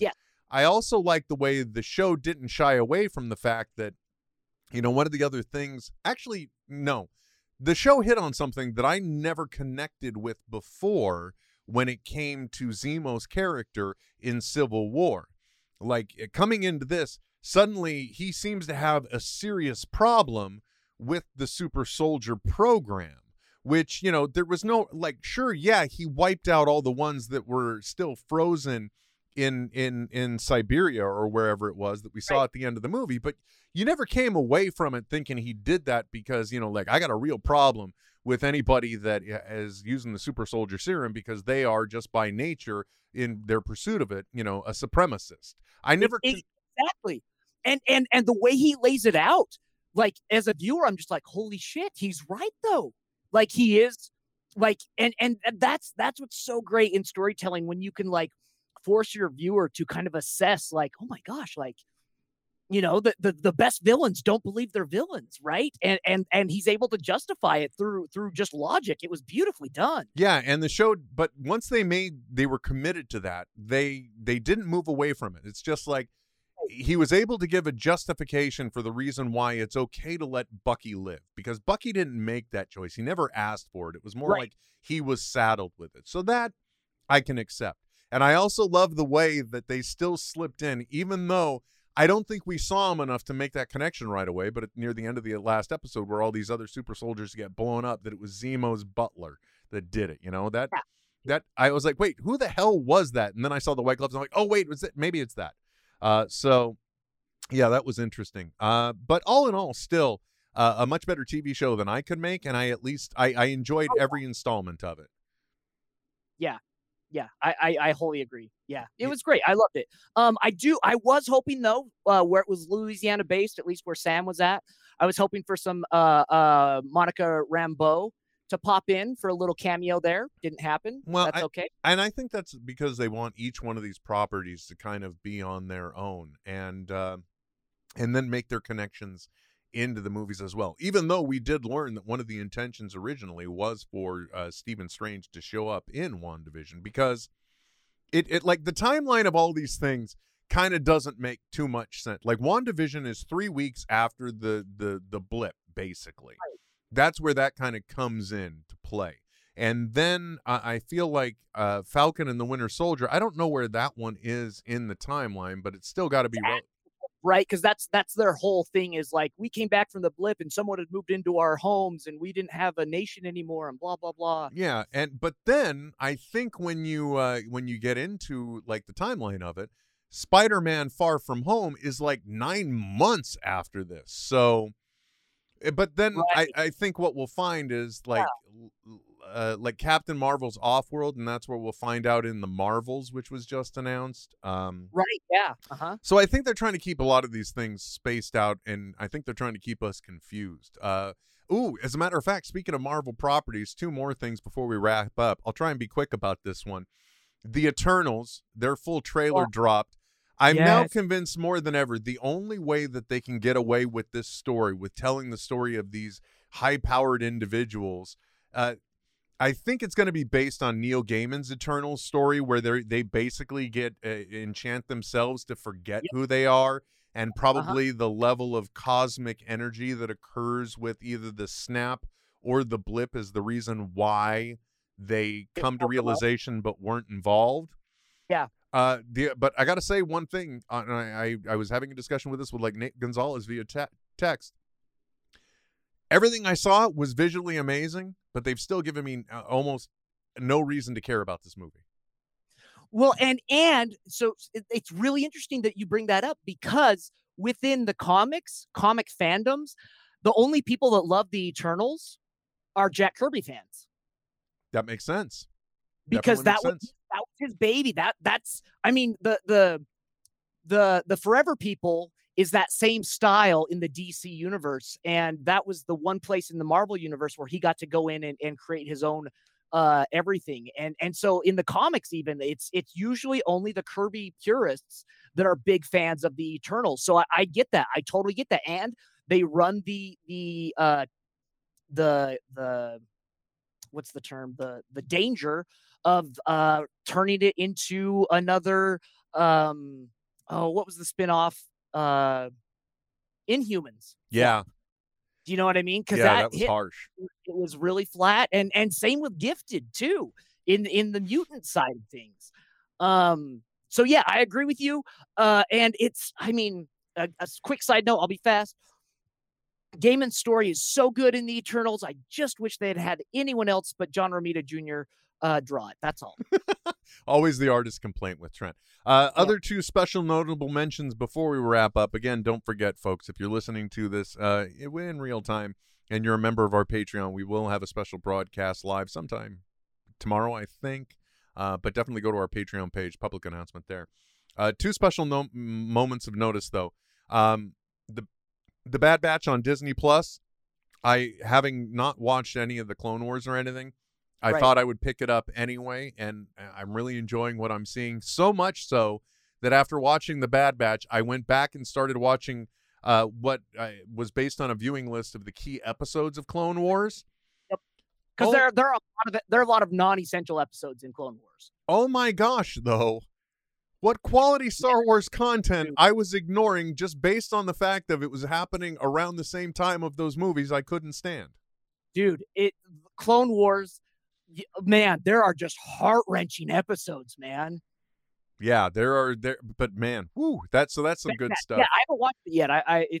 I also liked the way the show didn't shy away from the fact that, you know, one of the other things, actually, no, the show hit on something that I never connected with before when it came to Zemo's character in Civil War. Like coming into this, Suddenly, he seems to have a serious problem with the super soldier program, which, you know, there was no, like, sure, yeah, he wiped out all the ones that were still frozen in Siberia or wherever it was that we saw at the end of the movie, but you never came away from it thinking he did that because, you know, like, I got a real problem with anybody that is using the super soldier serum because they are just by nature in their pursuit of it, you know, a supremacist. I never exactly. And the way he lays it out, like, as a viewer, I'm just like, holy shit, he's right though. Like, he is, like, and that's what's so great in storytelling, when you can, like, force your viewer to kind of assess, like, oh my gosh, like, you know, the best villains don't believe they're villains, right? And he's able to justify it through just logic. It was beautifully done. Yeah, and the show, but once they were committed to that, they didn't move away from it. It's just like, he was able to give a justification for the reason why it's okay to let Bucky live, because Bucky didn't make that choice. He never asked for it. It was more like he was saddled with it. So that I can accept. And I also love the way that they still slipped in, even though I don't think we saw him enough to make that connection right away, but near the end of the last episode where all these other super soldiers get blown up, that it was Zemo's butler that did it. You know, that I was like, wait, who the hell was that? And then I saw the white gloves. I'm like, oh, wait, was it? Maybe it's that. So, yeah, that was interesting. But all in all, still a much better TV show than I could make. And I enjoyed every installment of it. Yeah. Yeah, I wholly agree. Yeah, it was great. I loved it. I was hoping, though, where it was Louisiana based, at least where Sam was at, I was hoping for some Monica Rambeau to pop in for a little cameo there. Didn't happen. Well, that's okay. And I think that's because they want each one of these properties to kind of be on their own and then make their connections into the movies as well. Even though we did learn that one of the intentions originally was for Stephen Strange to show up in WandaVision, because it like the timeline of all these things kind of doesn't make too much sense. Like, WandaVision is 3 weeks after the blip, basically. Right. That's where that kind of comes in to play. And then I feel like Falcon and the Winter Soldier, I don't know where that one is in the timeline, but it's still got to be right, because that's their whole thing, is like, we came back from the blip and someone had moved into our homes and we didn't have a nation anymore and blah blah blah. Yeah, but then I think when you get into, like, the timeline of it, Spider-Man Far From Home is like 9 months after this. So, but then I think what we'll find is like Captain Marvel's Offworld, and that's where we'll find out in the Marvels, which was just announced. So I think they're trying to keep a lot of these things spaced out, and I think they're trying to keep us confused. As a matter of fact, speaking of Marvel properties, two more things before we wrap up. I'll try and be quick about this one. The Eternals, their full trailer dropped. I'm now convinced more than ever the only way that they can get away with this story, with telling the story of these high-powered individuals, I think it's going to be based on Neil Gaiman's Eternals story, where they basically get enchant themselves to forget who they are, and probably the level of cosmic energy that occurs with either the snap or the blip is the reason why they come to realization but weren't involved. Yeah. But I got to say one thing, and I was having a discussion with this with, like, Nate Gonzalez via text. Everything I saw was visually amazing, but they've still given me almost no reason to care about this movie. Well, and so it's really interesting that you bring that up, because within the comic fandoms, the only people that love the Eternals are Jack Kirby fans. That makes sense. Because that was his baby. That's I mean, the Forever People is that same style in the DC universe, and that was the one place in the Marvel universe where he got to go in and create his own everything. And so in the comics, even it's usually only the Kirby purists that are big fans of the Eternals. So I get that. I totally get that. And they run the what's the term? The danger of turning it into another what was the spinoff? Inhumans. Yeah. Do you know what I mean? Because that was harsh. It was really flat, and same with Gifted too, in the mutant side of things. So yeah, I agree with you. And it's, I mean, a quick side note, I'll be fast. Gaiman's story is so good in The Eternals. I just wish they had had anyone else but John Romita Jr. Draw it. That's all. Always the artist's complaint with Trent. Other two special notable mentions before we wrap up. Again, don't forget, folks, if you're listening to this in real time and you're a member of our Patreon, we will have a special broadcast live sometime tomorrow, I think. But definitely go to our Patreon page, public announcement there. Two special moments of notice, though. The Bad Batch on Disney Plus. I, having not watched any of the Clone Wars or anything, I thought I would pick it up anyway, and I'm really enjoying what I'm seeing. So much so that after watching The Bad Batch, I went back and started watching what was based on a viewing list of the key episodes of Clone Wars. Yep. Because there are a lot of non-essential episodes in Clone Wars. Oh my gosh, though. What quality Star Wars content I was ignoring just based on the fact that it was happening around the same time of those movies I couldn't stand. Dude, Clone Wars... Man, there are just heart-wrenching episodes, man. Yeah, there are, but man, woo, that's some good stuff. Yeah, I haven't watched it yet.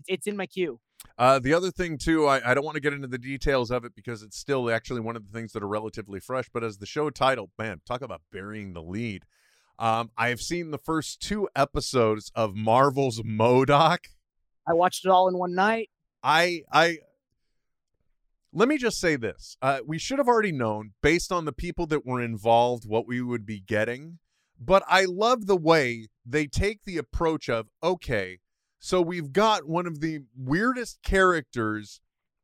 It's in my queue. The other thing too, I don't want to get into the details of it because it's still actually one of the things that are relatively fresh. But as the show title, man, talk about burying the lead. I have seen the first two episodes of Marvel's MODOK. I watched it all in one night. Let me just say this. We should have already known, based on the people that were involved, what we would be getting. But I love the way they take the approach of, okay, so we've got one of the weirdest characters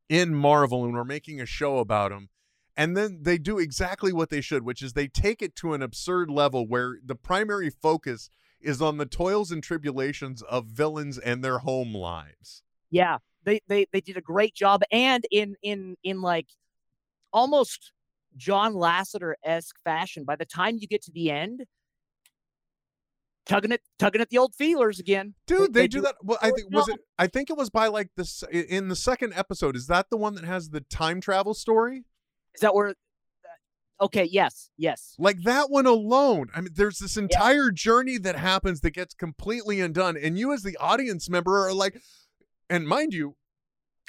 in Marvel, and we're making a show about him. And then they do exactly what they should, which is they take it to an absurd level where the primary focus is on the toils and tribulations of villains and their home lives. Yeah. They did a great job, and in like almost John Lasseter-esque fashion. By the time you get to the end, tugging at the old feelers again. Dude, they do that. Well, I think it was by like this in the second episode. Is that the one that has the time travel story? Is that where? Okay, yes. Like that one alone. I mean, there's this entire journey that happens that gets completely undone, and you as the audience member are like. And mind you,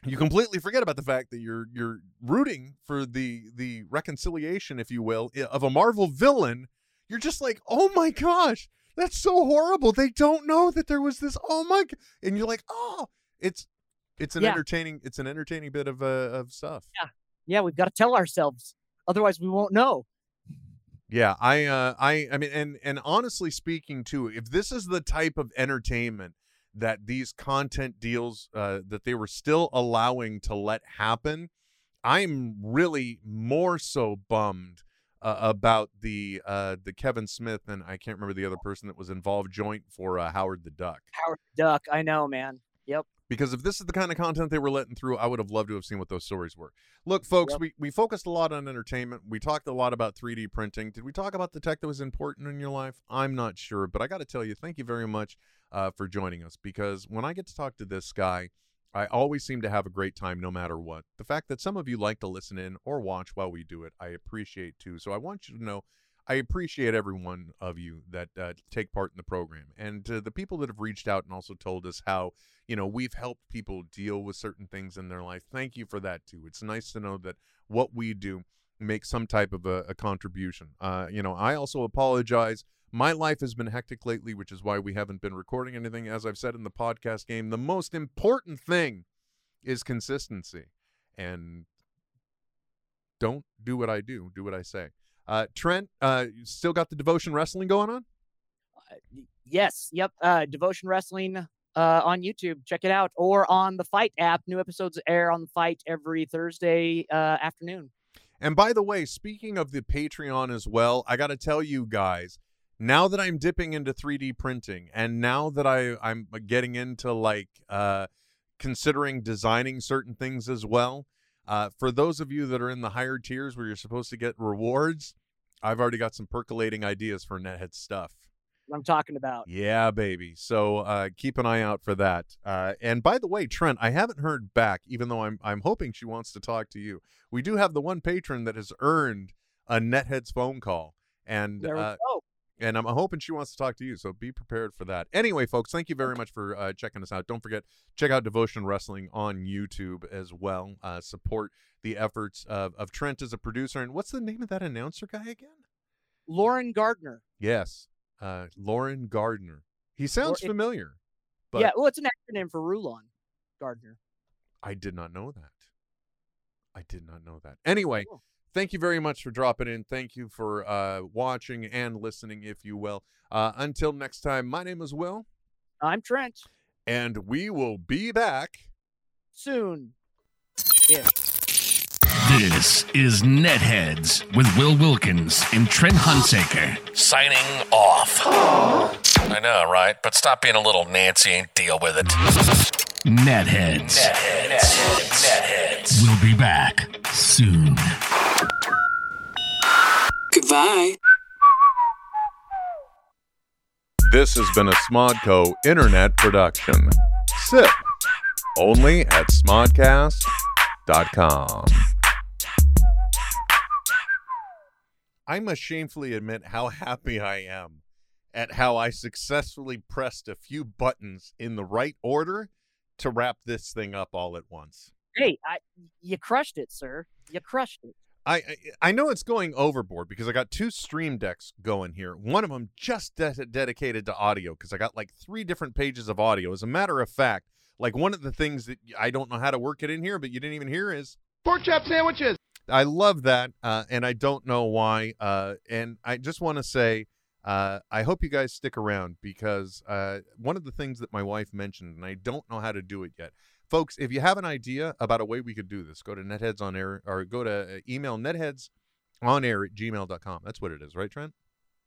you completely forget about the fact that you're rooting for the reconciliation, if you will, of a Marvel villain. You're just like, oh my gosh, that's so horrible. They don't know that there was this. Oh my, and you're like, oh, it's an entertaining bit of stuff. Yeah, we've got to tell ourselves, otherwise we won't know. Yeah, I mean, and honestly speaking, too, if this is the type of entertainment that these content deals that they were still allowing to let happen, I'm really more so bummed about the Kevin Smith and I can't remember the other person that was involved joint for Howard the Duck. Howard the Duck, I know, man. Yep. Because if this is the kind of content they were letting through, I would have loved to have seen what those stories were. Look, folks, we focused a lot on entertainment. We talked a lot about 3D printing. Did we talk about the tech that was important in your life? I'm not sure, but I got to tell you, thank you very much for joining us, because when I get to talk to this guy, I always seem to have a great time no matter what. The fact that some of you like to listen in or watch while we do it, I appreciate too. So I want you to know I appreciate every one of you that take part in the program, and the people that have reached out and also told us how, you know, we've helped people deal with certain things in their life. Thank you for that, too. It's nice to know that what we do makes some type of a contribution. You know, I also apologize. My life has been hectic lately, which is why we haven't been recording anything. As I've said in the podcast game, the most important thing is consistency. And don't do what I do. Do what I say. Trent, you still got the Devotion Wrestling going on? Yes. Yep. Devotion Wrestling on YouTube. Check it out. Or on the Fight app. New episodes air on the Fight every Thursday afternoon. And by the way, speaking of the Patreon as well, I got to tell you guys, now that I'm dipping into 3D printing and now that I'm getting into like considering designing certain things as well, for those of you that are in the higher tiers where you're supposed to get rewards, I've already got some percolating ideas for Nethead stuff. I'm talking about. Yeah, baby. So keep an eye out for that. And by the way, Trent, I haven't heard back, even though I'm hoping she wants to talk to you. We do have the one patron that has earned a Nethead's phone call. And there we go. And I'm hoping she wants to talk to you, so be prepared for that. Anyway, folks, thank you very much for checking us out. Don't forget, check out Devotion Wrestling on YouTube as well. Support the efforts of Trent as a producer. And what's the name of that announcer guy again? Lauren Gardner. Yes, Lauren Gardner. He sounds familiar. But yeah, well, it's an acronym for Rulon Gardner. I did not know that. I did not know that. Anyway. Cool. Thank you very much for dropping in. Thank you for watching and listening, if you will. Until next time, my name is Will. I'm Trent. And we will be back soon. Yeah. This is Netheads with Will Wilkins and Trent Hunsaker. Signing off. I know, right? But stop being a little Nancy and deal with it. Netheads. Netheads. We'll be back soon. Goodbye. This has been a Smodco internet production. Sip. Only at smodcast.com. I must shamefully admit how happy I am at how I successfully pressed a few buttons in the right order to wrap this thing up all at once. Hey, you crushed it, sir. You crushed it. I know it's going overboard because I got two stream decks going here. One of them just dedicated to audio because I got like 3 different pages of audio. As a matter of fact, like one of the things that I don't know how to work it in here, but you didn't even hear is pork chop sandwiches. I love that, and I don't know why. And I just want to say I hope you guys stick around because one of the things that my wife mentioned, and I don't know how to do it yet. Folks, if you have an idea about a way we could do this, go to netheads on air or go to email netheadsonair@gmail.com. That's what it is, right, Trent?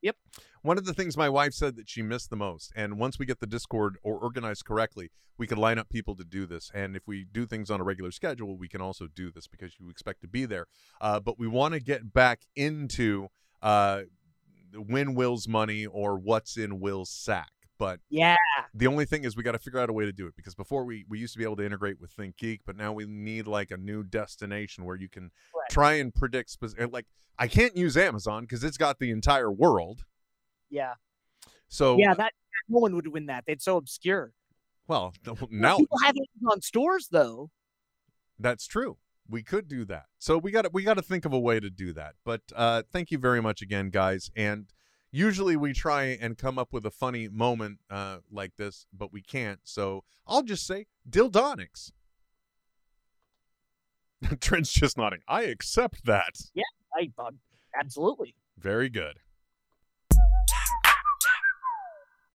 Yep. One of the things my wife said that she missed the most, and once we get the Discord organized correctly, we could line up people to do this. And if we do things on a regular schedule, we can also do this because you expect to be there. But we want to get back into win Will's money or what's in Will's sack. But yeah, the only thing is we got to figure out a way to do it because before we used to be able to integrate with Think Geek, but now we need like a new destination where you can try and predict. Like I can't use Amazon because it's got the entire world. Yeah. So yeah, that no one would win that. It's so obscure. Well, now people have Amazon stores though. That's true. We could do that. So we got to think of a way to do that. But thank you very much again, guys. And usually we try and come up with a funny moment like this, but we can't. So I'll just say Dildonics. Trent's just nodding. I accept that. Yeah, absolutely. Very good.